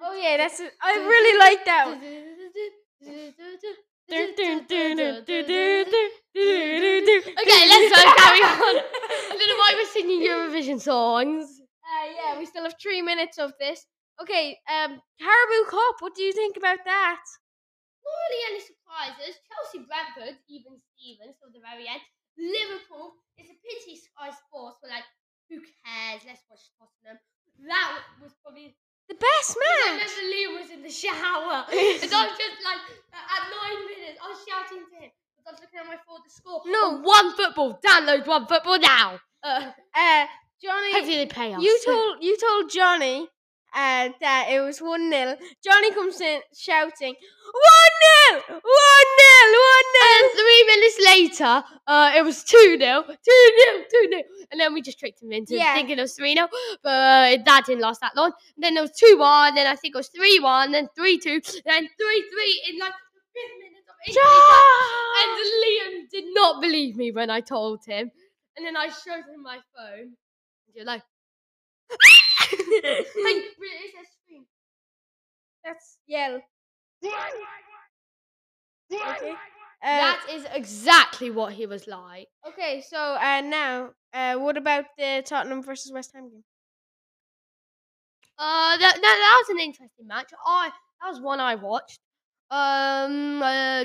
Oh yeah, that's it. I really like that one. Okay, let's carry on. I don't know why we're singing Eurovision songs. Yeah, we still have 3 minutes of this. Okay, Carabao Cup, what do you think about that? Not really any surprises. Chelsea, Brentford, even Stevens till the very end. Liverpool, it's a pity Sky Sports were like, who cares? Let's watch Tottenham. That was probably the best match. I remember Liam was in the shower, and I was just like, at 9 minutes, I was shouting to him because I was looking at my phone to score. No, One Football. Download One Football now. Johnny, hopefully they pay us. You told Johnny that it was 1-0. Johnny comes in shouting 1-0, 1-0, 1-0. And 3 minutes later, it was 2-0, 2-0, 2-0. And then we just tricked him into thinking it was 3-0, but that didn't last that long. And then it was 2-1, then I think it was 3-1, then 3-2, then 3-3 in like the 5th minute of injury time. And Liam did not believe me when I told him. And then I showed him my phone. And you're like, that's yell. Okay. That is exactly what he was like. Okay, so now, what about the Tottenham versus West Ham game? That was an interesting match. That was one I watched.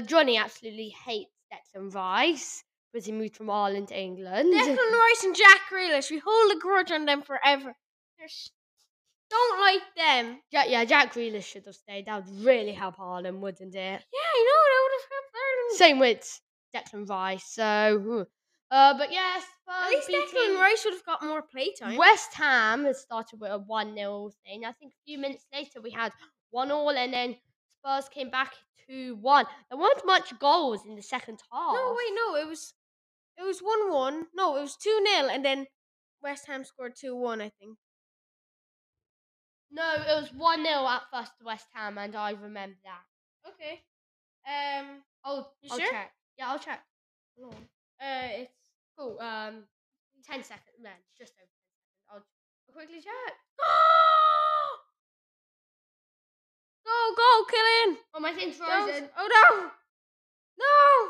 Johnny absolutely hates Declan Rice because he moved from Ireland to England. Declan Rice and Jack Grealish, we hold a grudge on them forever. Don't like them. Yeah, Jack Grealish should have stayed. That would really help Ireland, wouldn't it? Yeah, I know, that would have helped Ireland. Same with Declan Rice, so. But yes, at least Declan Rice should have got more playtime. West Ham has started with a 1-0 thing. I think a few minutes later we had 1-1, and then Spurs came back 2-1. There weren't much goals in the second half. No, wait, no, it was 1-1. No, it was 2-0, and then West Ham scored 2-1, I think. No, it was 1-0 at first to West Ham, and I remember that. Okay. I'll sure? Check. Yeah, I'll check. Hold on. It's cool. 10 seconds, man, just over 10 seconds. I'll quickly check. Go, Cillian! Oh, my thing's frozen. Oh no! No!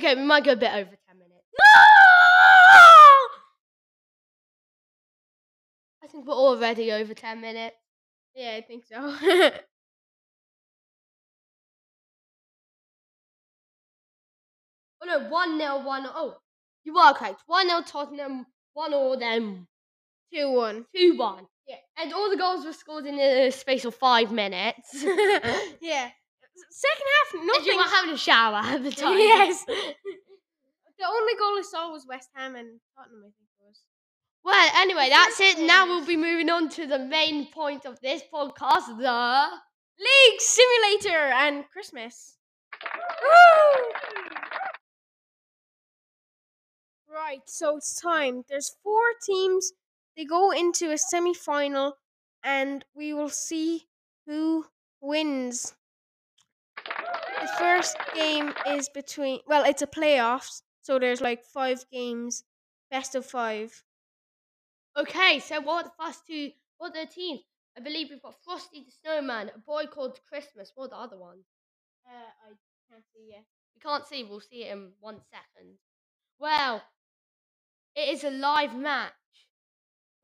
Okay, we might go a bit over 10 minutes. No! I think we're already over 10 minutes. Yeah, I think so. Oh no, 1-0, 1-0. Oh, you are correct. 1-0 Tottenham, 1-1 them. 2-1. 2-1. Yeah. And all the goals were scored in the space of 5 minutes. Yeah. Second half, nothing. And you were having a shower at the time. Yes. The only goal I saw was West Ham and Tottenham, I think it was. Well, anyway, that's it. Now we'll be moving on to the main point of this podcast, the League Simulator and Christmas. Right, so it's time. There's 4 teams. They go into a semi-final and we will see who wins. The first game is between, well, it's a playoffs, so there's like 5 games, best of 5. Okay, so what are the first two? What are the teams? I believe we've got Frosty the Snowman, A Boy Called Christmas. What are the other ones? I can't see yet. We can't see. We'll see it in 1 second. Well, it is a live match.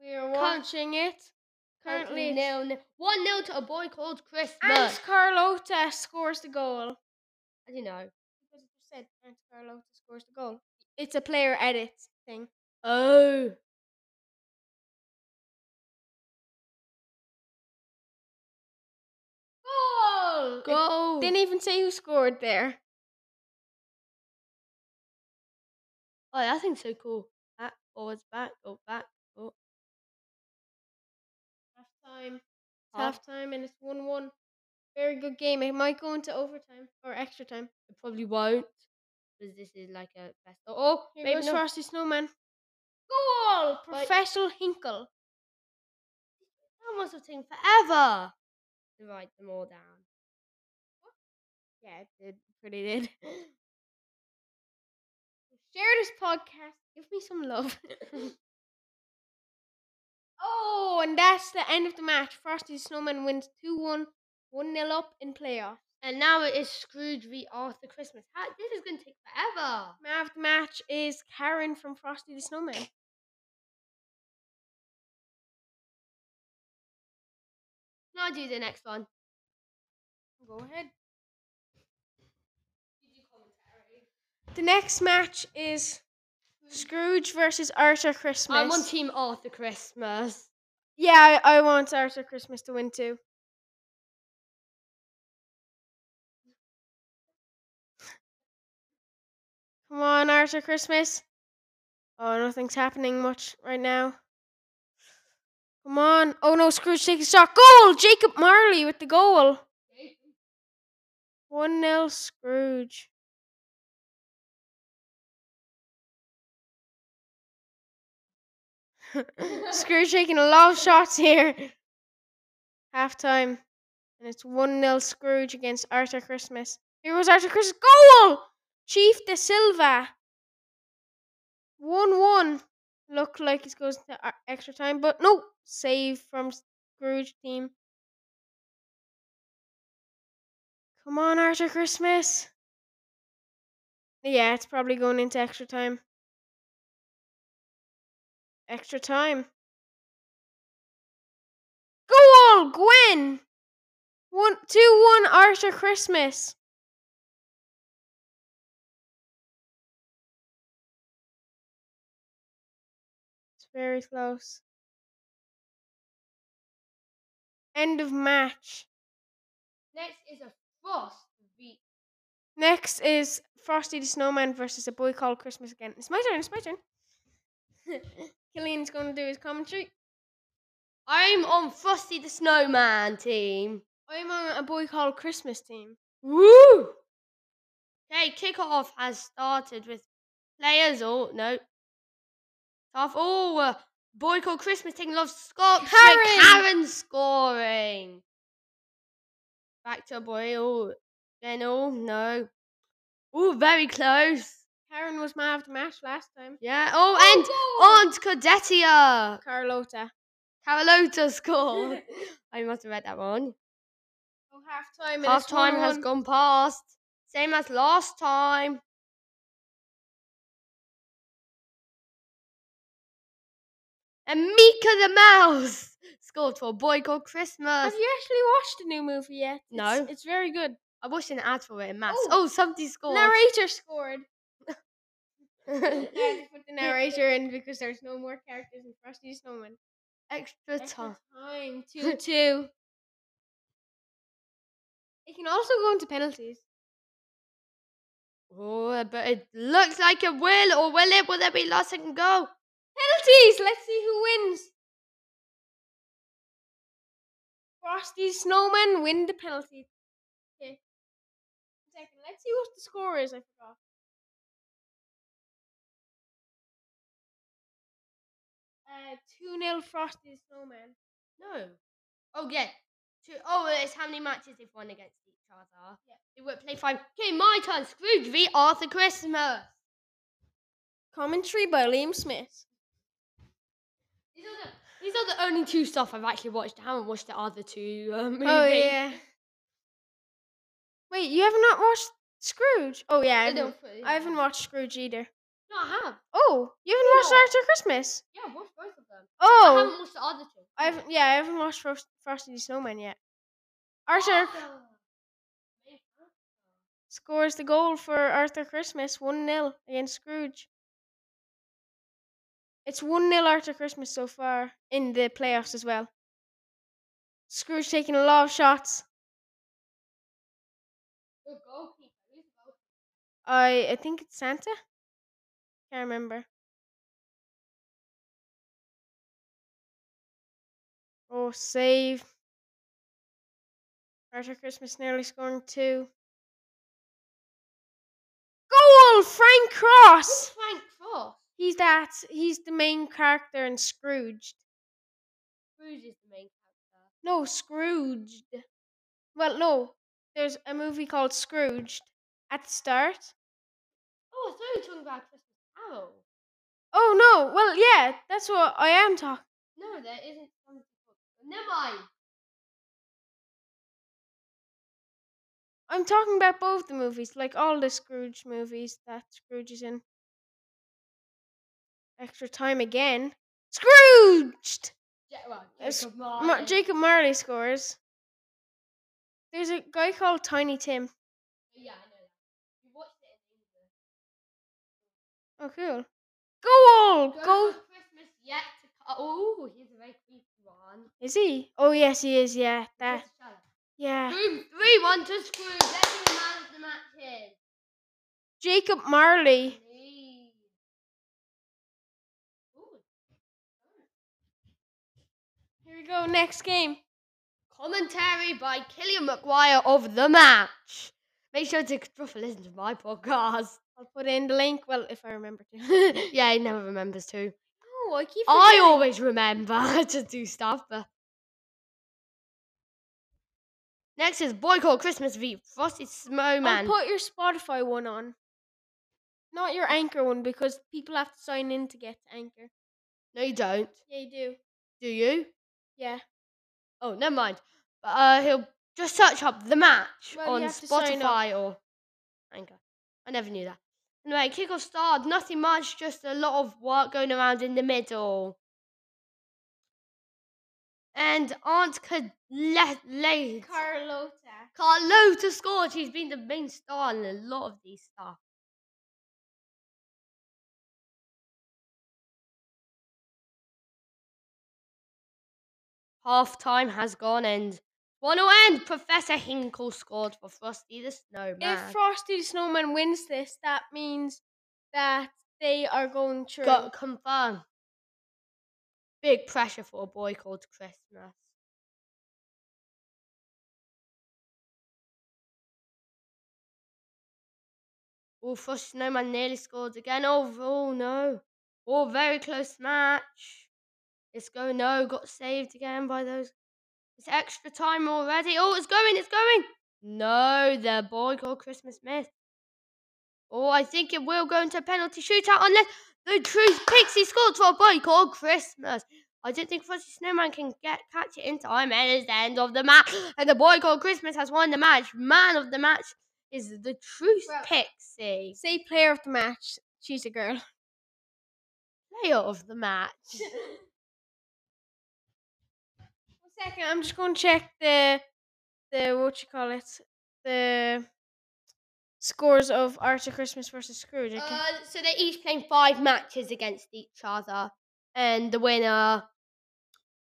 We are watching it. Currently 1-0 to A Boy Called Christmas. And Carlota scores the goal. I don't know. Because it said and Carlota scores the goal. It's a player edit thing. Oh. Goal! It didn't even say who scored there. Oh, that thing's so cool. Back, forwards, back, go back, go. Half time, and it's 1-1. Very good game. It might go into overtime or extra time. It probably won't, because this is like a best. Oh, here goes Frosty Snowman. Goal! Professional Hinkle. That must have taken forever to write them all down. Yeah, it did. Pretty did. Share this podcast. Give me some love. Oh, and that's the end of the match. Frosty the Snowman wins 2-1, 1-0 up in playoff. And now it is Scrooge v. Arthur Christmas. This is going to take forever. Man of the match is Karen from Frosty the Snowman. Now I'll do the next one. Go ahead. The next match is Scrooge versus Arthur Christmas. I want Team Arthur Christmas. Yeah, I want Arthur Christmas to win too. Come on, Arthur Christmas. Oh, nothing's happening much right now. Come on. Oh no, Scrooge takes a shot. Goal! Jacob Marley with the goal. 1-0 Scrooge. Scrooge taking a lot of shots here. Half time. And it's 1-0 Scrooge against Arthur Christmas. Here was Arthur Christmas. Goal! Chief De Silva. 1-1. Looked like it goes to extra time, but no. Save from Scrooge team. Come on, Arthur Christmas. Yeah, it's probably going into extra time. Extra time. Goal, Gwen. 2-1 Arthur Christmas. It's very close. End of match. Next is Frosty the Snowman versus A Boy Called Christmas again. It's my turn. Cillian's going to do his commentary. I'm on Frosty the Snowman team. I'm on A Boy Called Christmas team. Woo! Okay, kickoff has started with players. Oh, no. Boy Called Christmas taking a lot of shots. Karen scoring. Back to A Boy. Oh, no. Oh, very close. Karen was man of the match last time. Yeah. And Aunt Cordetia. Carlota scored. I must have read that one. Oh, half time. Half time has gone past. Same as last time. And Mika the Mouse scored for A Boy Called Christmas. Have you actually watched the new movie yet? No. It's very good. I watched an ad for it in maths. Oh, somebody scored. Narrator scored. I had to put the narrator in because there's no more characters in Frosty the Snowman. Extra time. 2-2. It can also go into penalties. Oh, but it looks like it will. Or will it? Will there be last second goal? Penalties! Let's see who wins. Frosty the Snowman win the penalty. Okay. 1 second. Let's see what the score is. I forgot. Two 0 Frosty the Snowman. No. Oh, yeah. It's how many matches they've won against each other. Yeah. They would play five. Okay, my turn. Scrooge v. Arthur Christmas. Commentary by Liam Smith. These are the only two stuff I've actually watched. I haven't watched the other two movies. Oh, yeah. Wait, you have not watched Scrooge? Oh, yeah. I haven't watched Scrooge either. No, I have. Oh, you haven't watched Arthur Christmas? Yeah, I've watched both of them. Oh. I haven't watched the other two. I haven't watched Frosty the Snowman yet. Arthur scores the goal for Arthur Christmas 1-0 against Scrooge. It's 1-0 Arthur Christmas so far in the playoffs as well. Scrooge taking a lot of shots. Good goalkeeper. Who's the goalkeeper? I think it's Santa. Can't remember. Oh, save. Arthur Christmas nearly scoring 2. Goal! Frank Cross! Who's Frank Cross? He's the main character in Scrooged. Scrooge is the main character. No, Scrooged. Well, no. There's a movie called Scrooged at the start. Oh, I thought you were talking about Christmas Carol. Oh, no. Well, yeah. That's what I am talking. No, there isn't something called. Never mind. I'm talking about both the movies. Like, all the Scrooge movies that Scrooge is in. Extra time again. Scrooged! Jacob Marley scores. There's a guy called Tiny Tim. Yeah, I know. You watched it in English. Oh, cool. Go! Christmas yet to come. Oh, he's a very creepy one. Is he? Oh, yes, he is, yeah. That. Yeah. 3-1 to Scrooge. That's the man of the match is. Jacob Marley. Here we go, next game. Commentary by Cillian McGuire of The Match. Make sure to drop a listen to my podcast. I'll put in the link, well, if I remember to. Yeah, he never remembers to. Oh, I keep forgetting. I always remember to do stuff. But... Next is Boy Called Christmas v. Frosty Snowman. I'll put your Spotify one on. Not your Anchor one, because people have to sign in to get to Anchor. No, you don't. Yeah, you do. Do you? Yeah. Oh, never mind. He'll just search up The Match on Spotify or Anchor. I never knew that. Anyway, kickoff started. Nothing much, just a lot of work going around in the middle. And Aunt Carlota scored. She's been the main star in a lot of these stuff. Half-time has gone and 1-0. Professor Hinkle scored for Frosty the Snowman. If Frosty the Snowman wins this, that means that they are going through. Got confirmed. Big pressure for a boy called Christmas. Oh, Frosty Snowman nearly scored again. Oh no. Oh, very close match. It's going, no, got saved again by those. It's extra time already. Oh, it's going. No, the boy called Christmas missed. Oh, I think it will go into a penalty shootout unless the truth pixie scored for a boy called Christmas. I don't think Frosty Snowman can catch it in time. And it's the end of the match. And the boy called Christmas has won the match. Man of the match is the truth pixie. Say player of the match. She's a girl. Player of the match. Second, I'm just going to check the the scores of Arthur Christmas versus Scrooge. So they're each playing 5 matches against each other, and the winner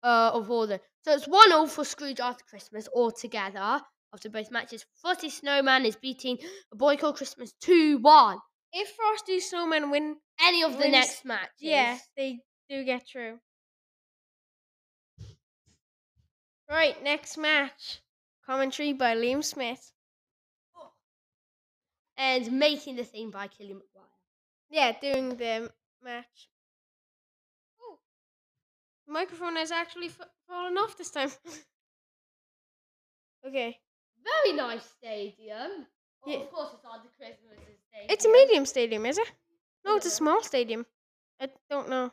of all of them. So it's 1-0 for Scrooge Arthur Christmas altogether after both matches. Frosty Snowman is beating a boy called Christmas 2-1. If Frosty Snowman win any of the next matches, yeah, they do get through. Right, next match. Commentary by Liam Smith. Oh. And making the thing by Cillian McGuire. Yeah, doing the match. Oh. The microphone has actually fallen off this time. Okay. Very nice stadium. Yeah. Of course, it's not the Christmas stadium. It's a medium stadium, is it? No, it's a small stadium. I don't know.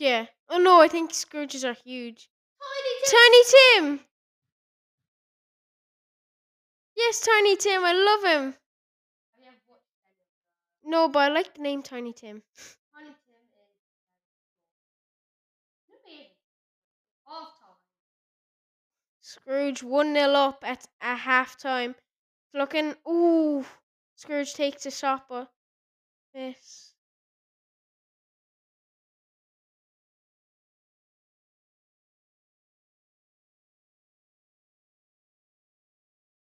Yeah. Oh no, I think Scrooges are huge. Tiny Tim! Tiny Tim! Yes, Tiny Tim, I love him. No, but I like the name Tiny Tim. Tiny Tim is half time. Scrooge 1-0 up at a half time. Looking, ooh, Scrooge takes a shot, but miss.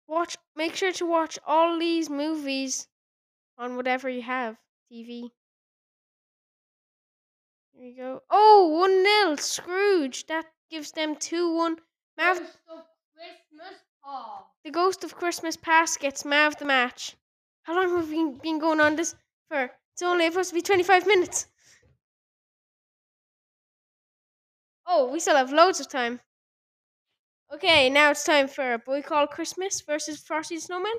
Watch. Make sure to watch all these movies on whatever you have TV. There you go. Oh, 1-0 Scrooge. That gives them 2-1. Mav. Ghost of Christmas Past. The Ghost of Christmas Past gets Mav the match. How long have we been going on this for? It's only supposed to be 25 minutes. Oh, we still have loads of time. Okay, now it's time for A Boy Called Christmas versus Frosty the Snowman.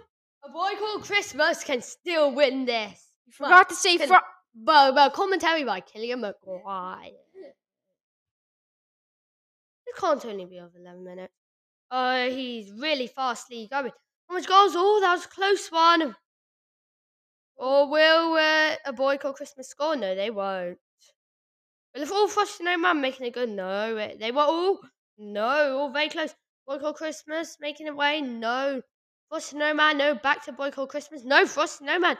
A Boy Called Christmas can still win this. You forgot to say commentary by Cillian McGuire. It can't only be over 11 minutes. Oh, he's really fastly going. Oh my gosh, oh, that was a close one. Or will A Boy Called Christmas score? No, they won't. Well, if all Frosty the Snowman making a good, no, they won't. Oh, no, all very close. Boy Called Christmas making it way. No. Frosty Snowman, no. Back to Boy Called Christmas. No, Frosty Snowman.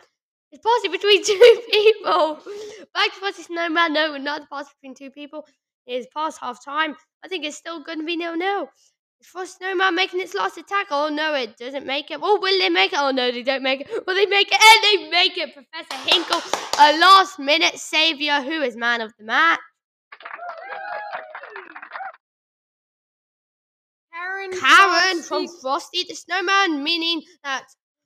It's passing between two people. Back to Frosty Snowman. No, another pass between two people. It's past half time. I think it's still going to be 0-0. Is Frosty Snowman making its last attack? Oh, no, it doesn't make it. Oh, will they make it? Oh, no, they don't make it. Will they make it? And they make it. Professor Hinkle, a last-minute saviour who is man of the match. Karen from Frosty the Snowman, meaning that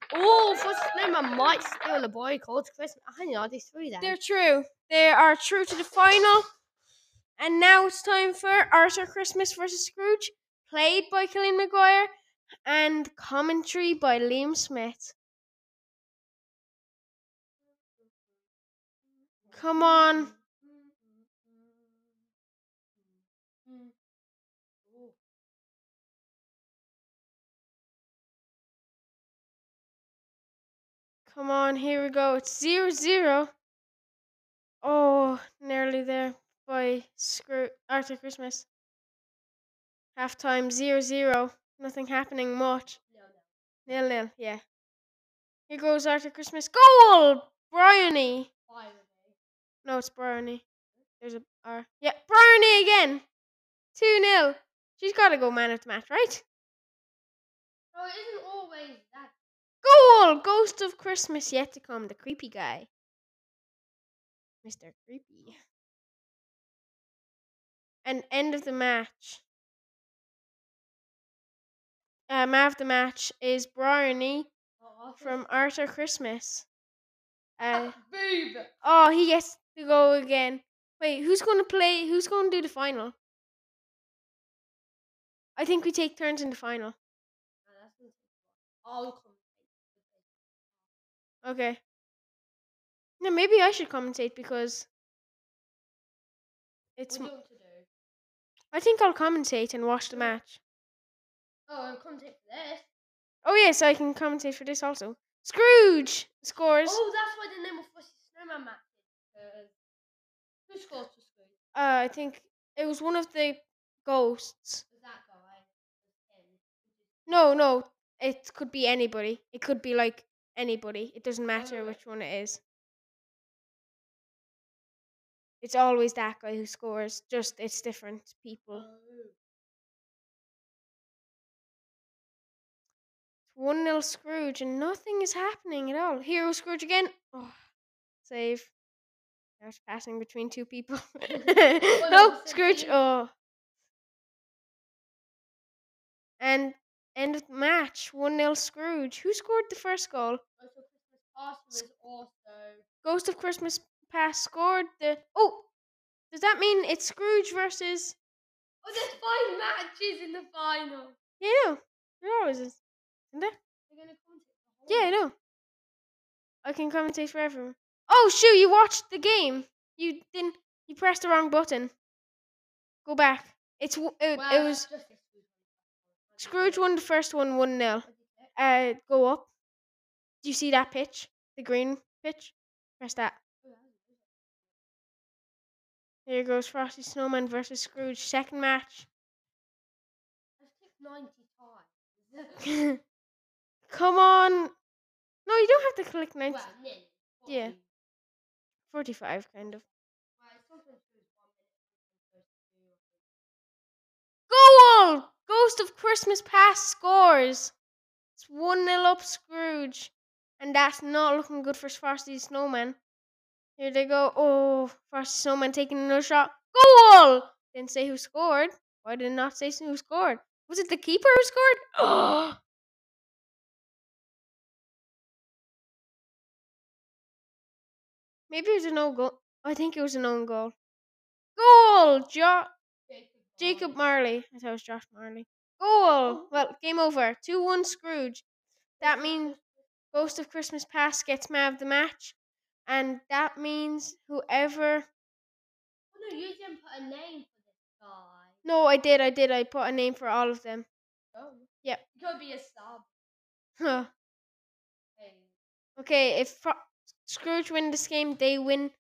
Frosty the Snowman might steal A Boy Called Christmas. Are they through that? They're true. They are true to the final. And now it's time for Arthur Christmas versus Scrooge, played by Cillian McGuire, and commentary by Liam Smith. Come on. Come on, here we go. It's 0-0. Oh, nearly there by Arthur Christmas. Halftime 0-0. Nothing happening much. 0-0, yeah. Here goes Arthur Christmas. Goal! Bryony. No, it's Bryony. There's a R. Yeah, Bryony again. 2-0. She's got to go man of the match, right? No, it isn't always that. Goal! Ghost of Christmas yet to come. The creepy guy. Mr. Creepy. And end of the match. Man of the match is Bryony from Arthur Christmas. Oh, he gets to go again. Wait, who's going to play? Who's going to do the final? I think we take turns in the final. Okay. No, maybe I should commentate because it's. What do you want to do? I think I'll commentate and watch the match. Oh, I'll commentate for this. Oh yes, I can commentate for this also. Scrooge scores. Oh, that's why the name of Frosty the Snowman match. Who scored to Scrooge? I think it was one of the ghosts. Was that guy? No, it could be anybody. It could be like. Anybody. It doesn't matter which one it is. It's always that guy who scores. Just it's different people. 1-0 Scrooge and nothing is happening at all. Hero Scrooge again. Oh, save. Now it's passing between two people. No, Scrooge. Oh. And end of the match, 1-0 Scrooge. Who scored the first goal? Ghost of Christmas Past scored the... Oh! Does that mean it's Scrooge versus Oh, there's 5 matches in the final. Yeah, I know. There always is. Isn't there? They're going to commentate. Yeah, I know. I can commentate for everyone. Oh, shoot, you watched the game. You didn't. You pressed the wrong button. Go back. It was... Scrooge won the first one 1-0. Go up. Do you see that pitch? The green pitch? Press that. There goes Frosty Snowman versus Scrooge. Second match. I've kicked 90 times. Come on. No, you don't have to click 90. Well, yeah. 45, kind of. Goal! Ghost of Christmas Past scores. It's 1-0 up Scrooge. And that's not looking good for Frosty Snowman. Here they go. Oh, Frosty Snowman taking another shot. Goal! Didn't say who scored. Why did it not say who scored? Was it the keeper who scored? Oh! Maybe it was an own goal. I think it was an own goal. Goal! Jacob Marley. I thought it was Josh Marley. Goal! Well, game over. 2-1 Scrooge. That means Ghost of Christmas Past gets man of the match. And that means whoever... Oh, no, you didn't put a name for this guy. No, I did. I put a name for all of them. Oh. Yep. It could be a sub. Huh. Hey. Okay, if Scrooge win this game, they win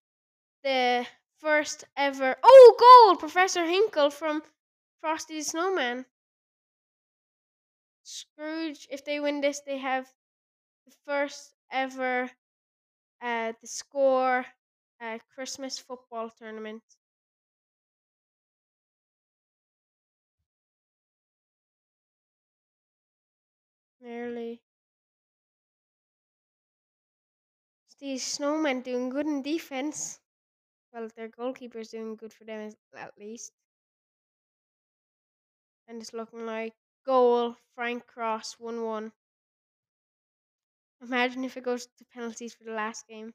the first ever... Oh, goal! Professor Hinkle from Frosty the Snowman. Scrooge, if they win this, they have the first ever... the score Christmas football tournament. Nearly. These snowmen doing good in defense. Well, their goalkeeper's doing good for them at least. And it's looking like goal, Frank Cross, 1-1. Imagine if it goes to penalties for the last game.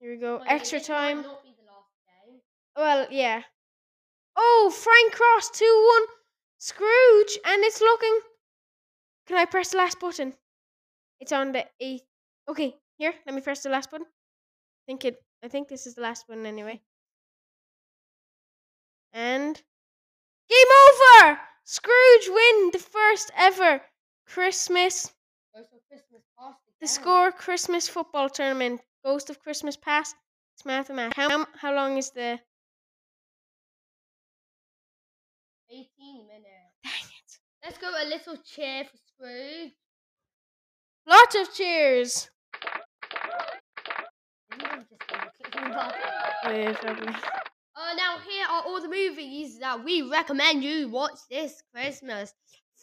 Here we go. Well, extra time. Might not be the last game. Well, yeah. Oh, Frank Cross, 2-1. Scrooge, and it's looking... Can I press the last button? It's on the 8th. Okay, here, let me press the last button. I think this is the last button anyway. And... Game over! Scrooge win the first ever Christmas... The score Christmas football tournament. Ghost of Christmas Past. It's mathematics. How long is the 18 minutes? Dang it. Let's go a little cheer for Scrooge. Lots of cheers. Oh, yeah, probably. Now here are all the movies that we recommend you watch this Christmas.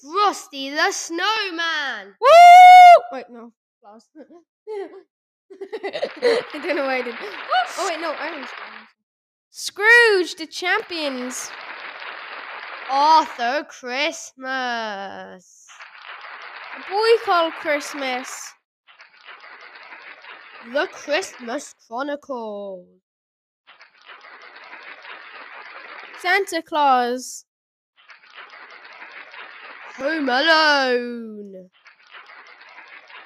Frosty the Snowman. Woo! Wait, no. Applause. I don't know why I did. Oh, wait, no. Ireland's going. Scrooge the Champions. Arthur Christmas. A Boy Called Christmas. The Christmas Chronicles. Santa Claus. Home Alone.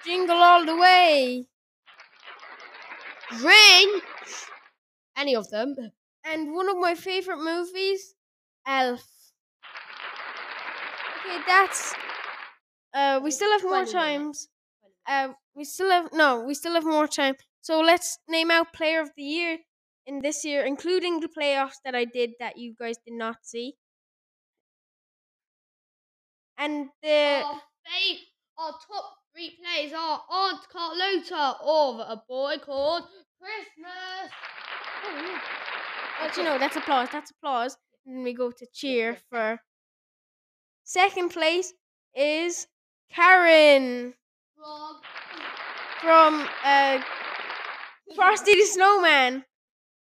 Jingle All the Way. Grinch. Any of them. And one of my favourite movies, Elf. Okay, that's... we still have more times. We still have more time. So let's name out Player of the Year in this year, including the playoffs that I did that you guys did not see. And our top 3 players are Aunt Carlota of A Boy Called Christmas. Oh, but you know, that's applause. That's applause. And then we go to cheer for. Second place is Karen from Frosty the Snowman.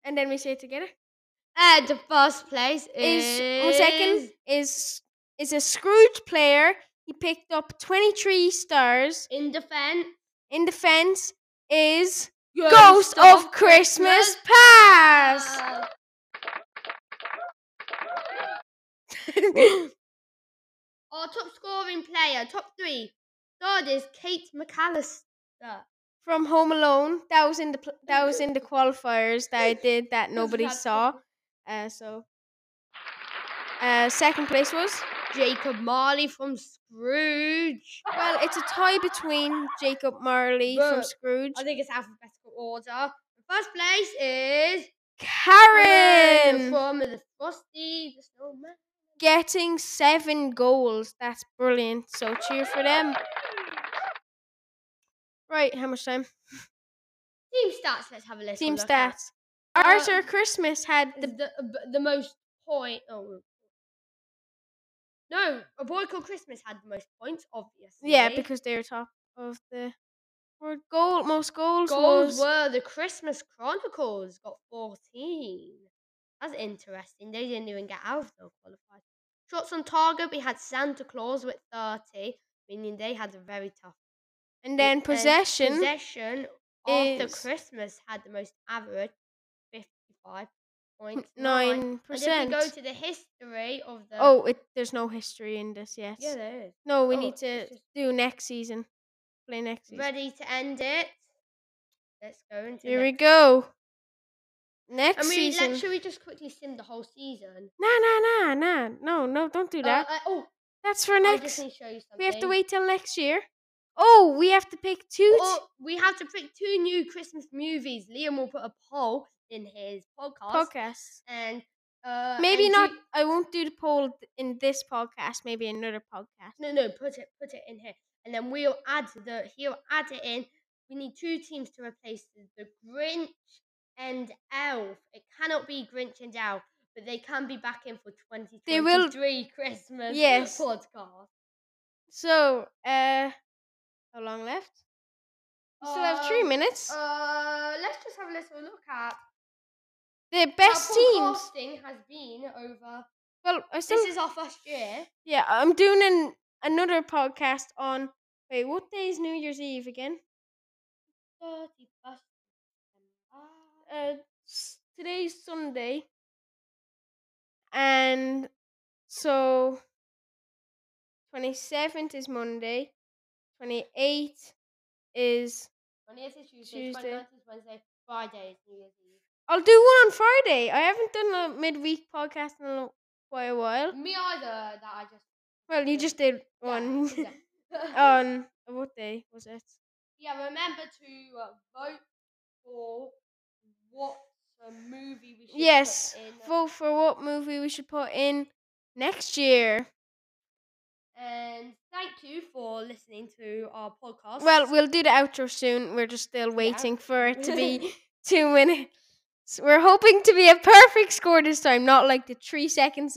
And then we say it together. And the first place is a Scrooge player. He picked up 23 stars. In defense is Ghost of Christmas Past. Our top scoring player, top three. Third is Kate McAllister from Home Alone. That was in the qualifiers that I did that nobody saw. Second place was Jacob Marley from Scrooge. Well, it's a tie between Jacob Marley from Scrooge. I think it's alphabetical order. First place is Karen from the Frosty the Snowman. Getting 7 goals. That's brilliant. So cheer for them. Right, how much time? Team stats. Let's have a listen. Team stats. Arthur Christmas had the most point. Oh. No, A Boy Called Christmas had the most points, obviously. Yeah, because they were top of the goal. Most goals. Goals were the Christmas Chronicles. Got 14. That's interesting. They didn't even get out of the qualifiers. Shots on target, we had Santa Claus with 30, meaning they had a very tough. And then possession. Possession after Christmas had the most average, 55.9%. Go to the history of the. Oh, there's no history in this yet. Yeah, there is. No, we need to do next season. Play next season. Ready to end it? Let's go into. Here we go. Next season. Should we just quickly sim the whole season? Nah. No, don't do that. That's for next. I just need to show you something. We have to wait till next year. Oh, we have to pick two. We have to pick 2 new Christmas movies. Liam will put a poll in his podcast. And maybe not. I won't do the poll in this podcast. Maybe another podcast. No. Put it in here, and then we'll add he'll add it in. We need 2 teams to replace the Grinch and Elf. It cannot be Grinch and Elf, but they can be back in for 2023 Christmas podcast. So, how long left? We still have 3 minutes. Let's just have a little look at the best teams. Podcasting has been over. Well, this is our first year. Yeah, I'm doing another podcast on. Wait, what day is New Year's Eve again? 31st. Today's Sunday, and so 27th is Monday, 28th is Tuesday. 29th is Wednesday, Friday is New Year's Eve. I'll do one on Friday. I haven't done a midweek podcast in quite a while. Me either. You just did one. Yeah. On what day was it? Yeah, remember to vote for. What movie we should put in. Vote for what movie we should put in next year. And thank you for listening to our podcast. Well, we'll do the outro soon. We're just still waiting for it to be 2 minutes. We're hoping to be a perfect score this time, not like the 3 seconds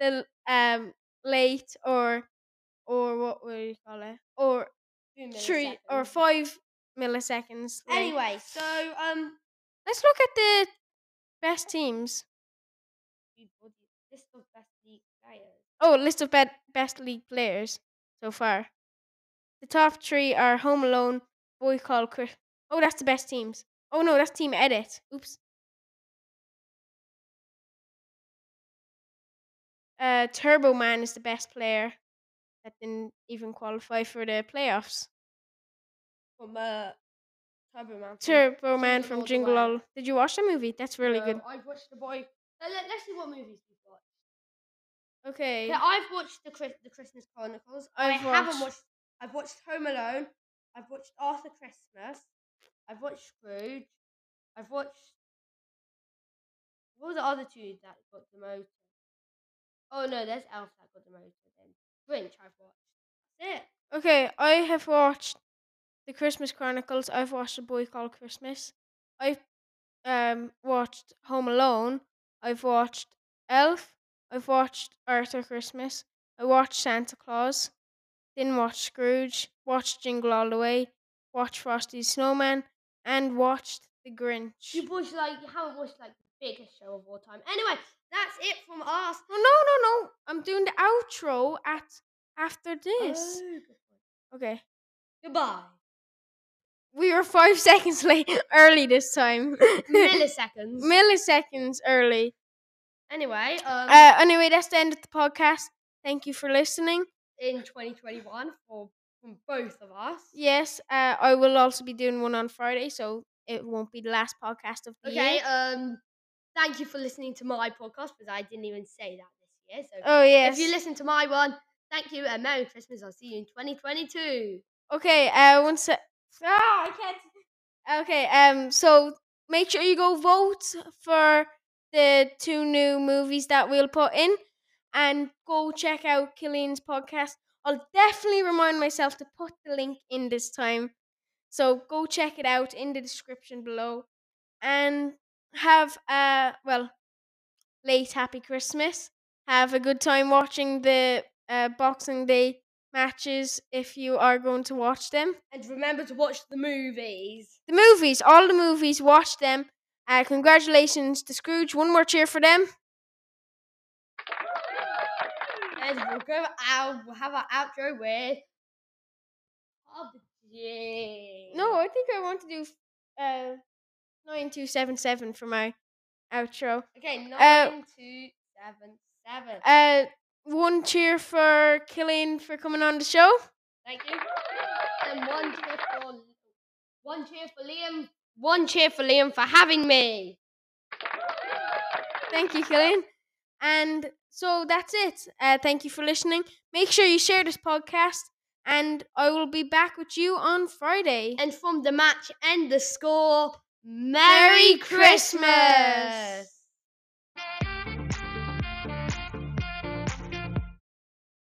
late or what would you call it? Or 3 or 5 milliseconds late. Anyway, so let's look at the best teams. List of best league players. Oh, list of best league players so far. The top 3 are Home Alone, Boy Called Christmas. Oh, that's the best teams. Oh no, that's Team Edit. Oops. Turbo Man is the best player that didn't even qualify for the playoffs. Turbo Man from Jingle All. Did you watch the movie? That's really good. I've watched the boy. Let's see what movies you've watched. Okay. Yeah, I've watched the Christmas Chronicles. I've watched Home Alone. I've watched Arthur Christmas. I've watched Scrooge. I've watched. What were the other 2 that got demoted? Oh no, there's Elf that got demoted. Grinch I've watched. That's it. Okay, I have watched The Christmas Chronicles. I've watched A Boy Called Christmas. I've watched Home Alone. I've watched Elf. I've watched Arthur Christmas. I watched Santa Claus. Didn't watch Scrooge. Watched Jingle All the Way. Watched Frosty the Snowman. And watched The Grinch. You haven't watched the biggest show of all time. Anyway, that's it from us. No. I'm doing the outro after this. Oh. Okay. Goodbye. We were 5 seconds late, early this time. Milliseconds early. Anyway, let's end the podcast. Thank you for listening. In 2021 from both of us. Yes, I will also be doing one on Friday, so it won't be the last podcast of the year. Thank you for listening to my podcast, because I didn't even say that this year. So if you listen to my one, thank you and Merry Christmas. I'll see you in 2022. Okay, so make sure you go vote for the 2 new movies that we'll put in, and go check out Cillian's podcast. I'll definitely remind myself to put the link in this time. So go check it out in the description below. And have late happy Christmas. Have a good time watching the Boxing Day matches if you are going to watch them. And remember to watch the movies. The movies, all the movies, watch them. Congratulations to Scrooge. One more cheer for them. And we'll go out. We'll have our outro with... Yay. No, I think I want to do 9277 for my outro. Okay, 9277. One cheer for Cillian for coming on the show. Thank you. And one cheer for Liam. One cheer for Liam for having me. Thank you, Cillian. And so that's it. Thank you for listening. Make sure you share this podcast. And I will be back with you on Friday. And from the match and the score, Merry Christmas!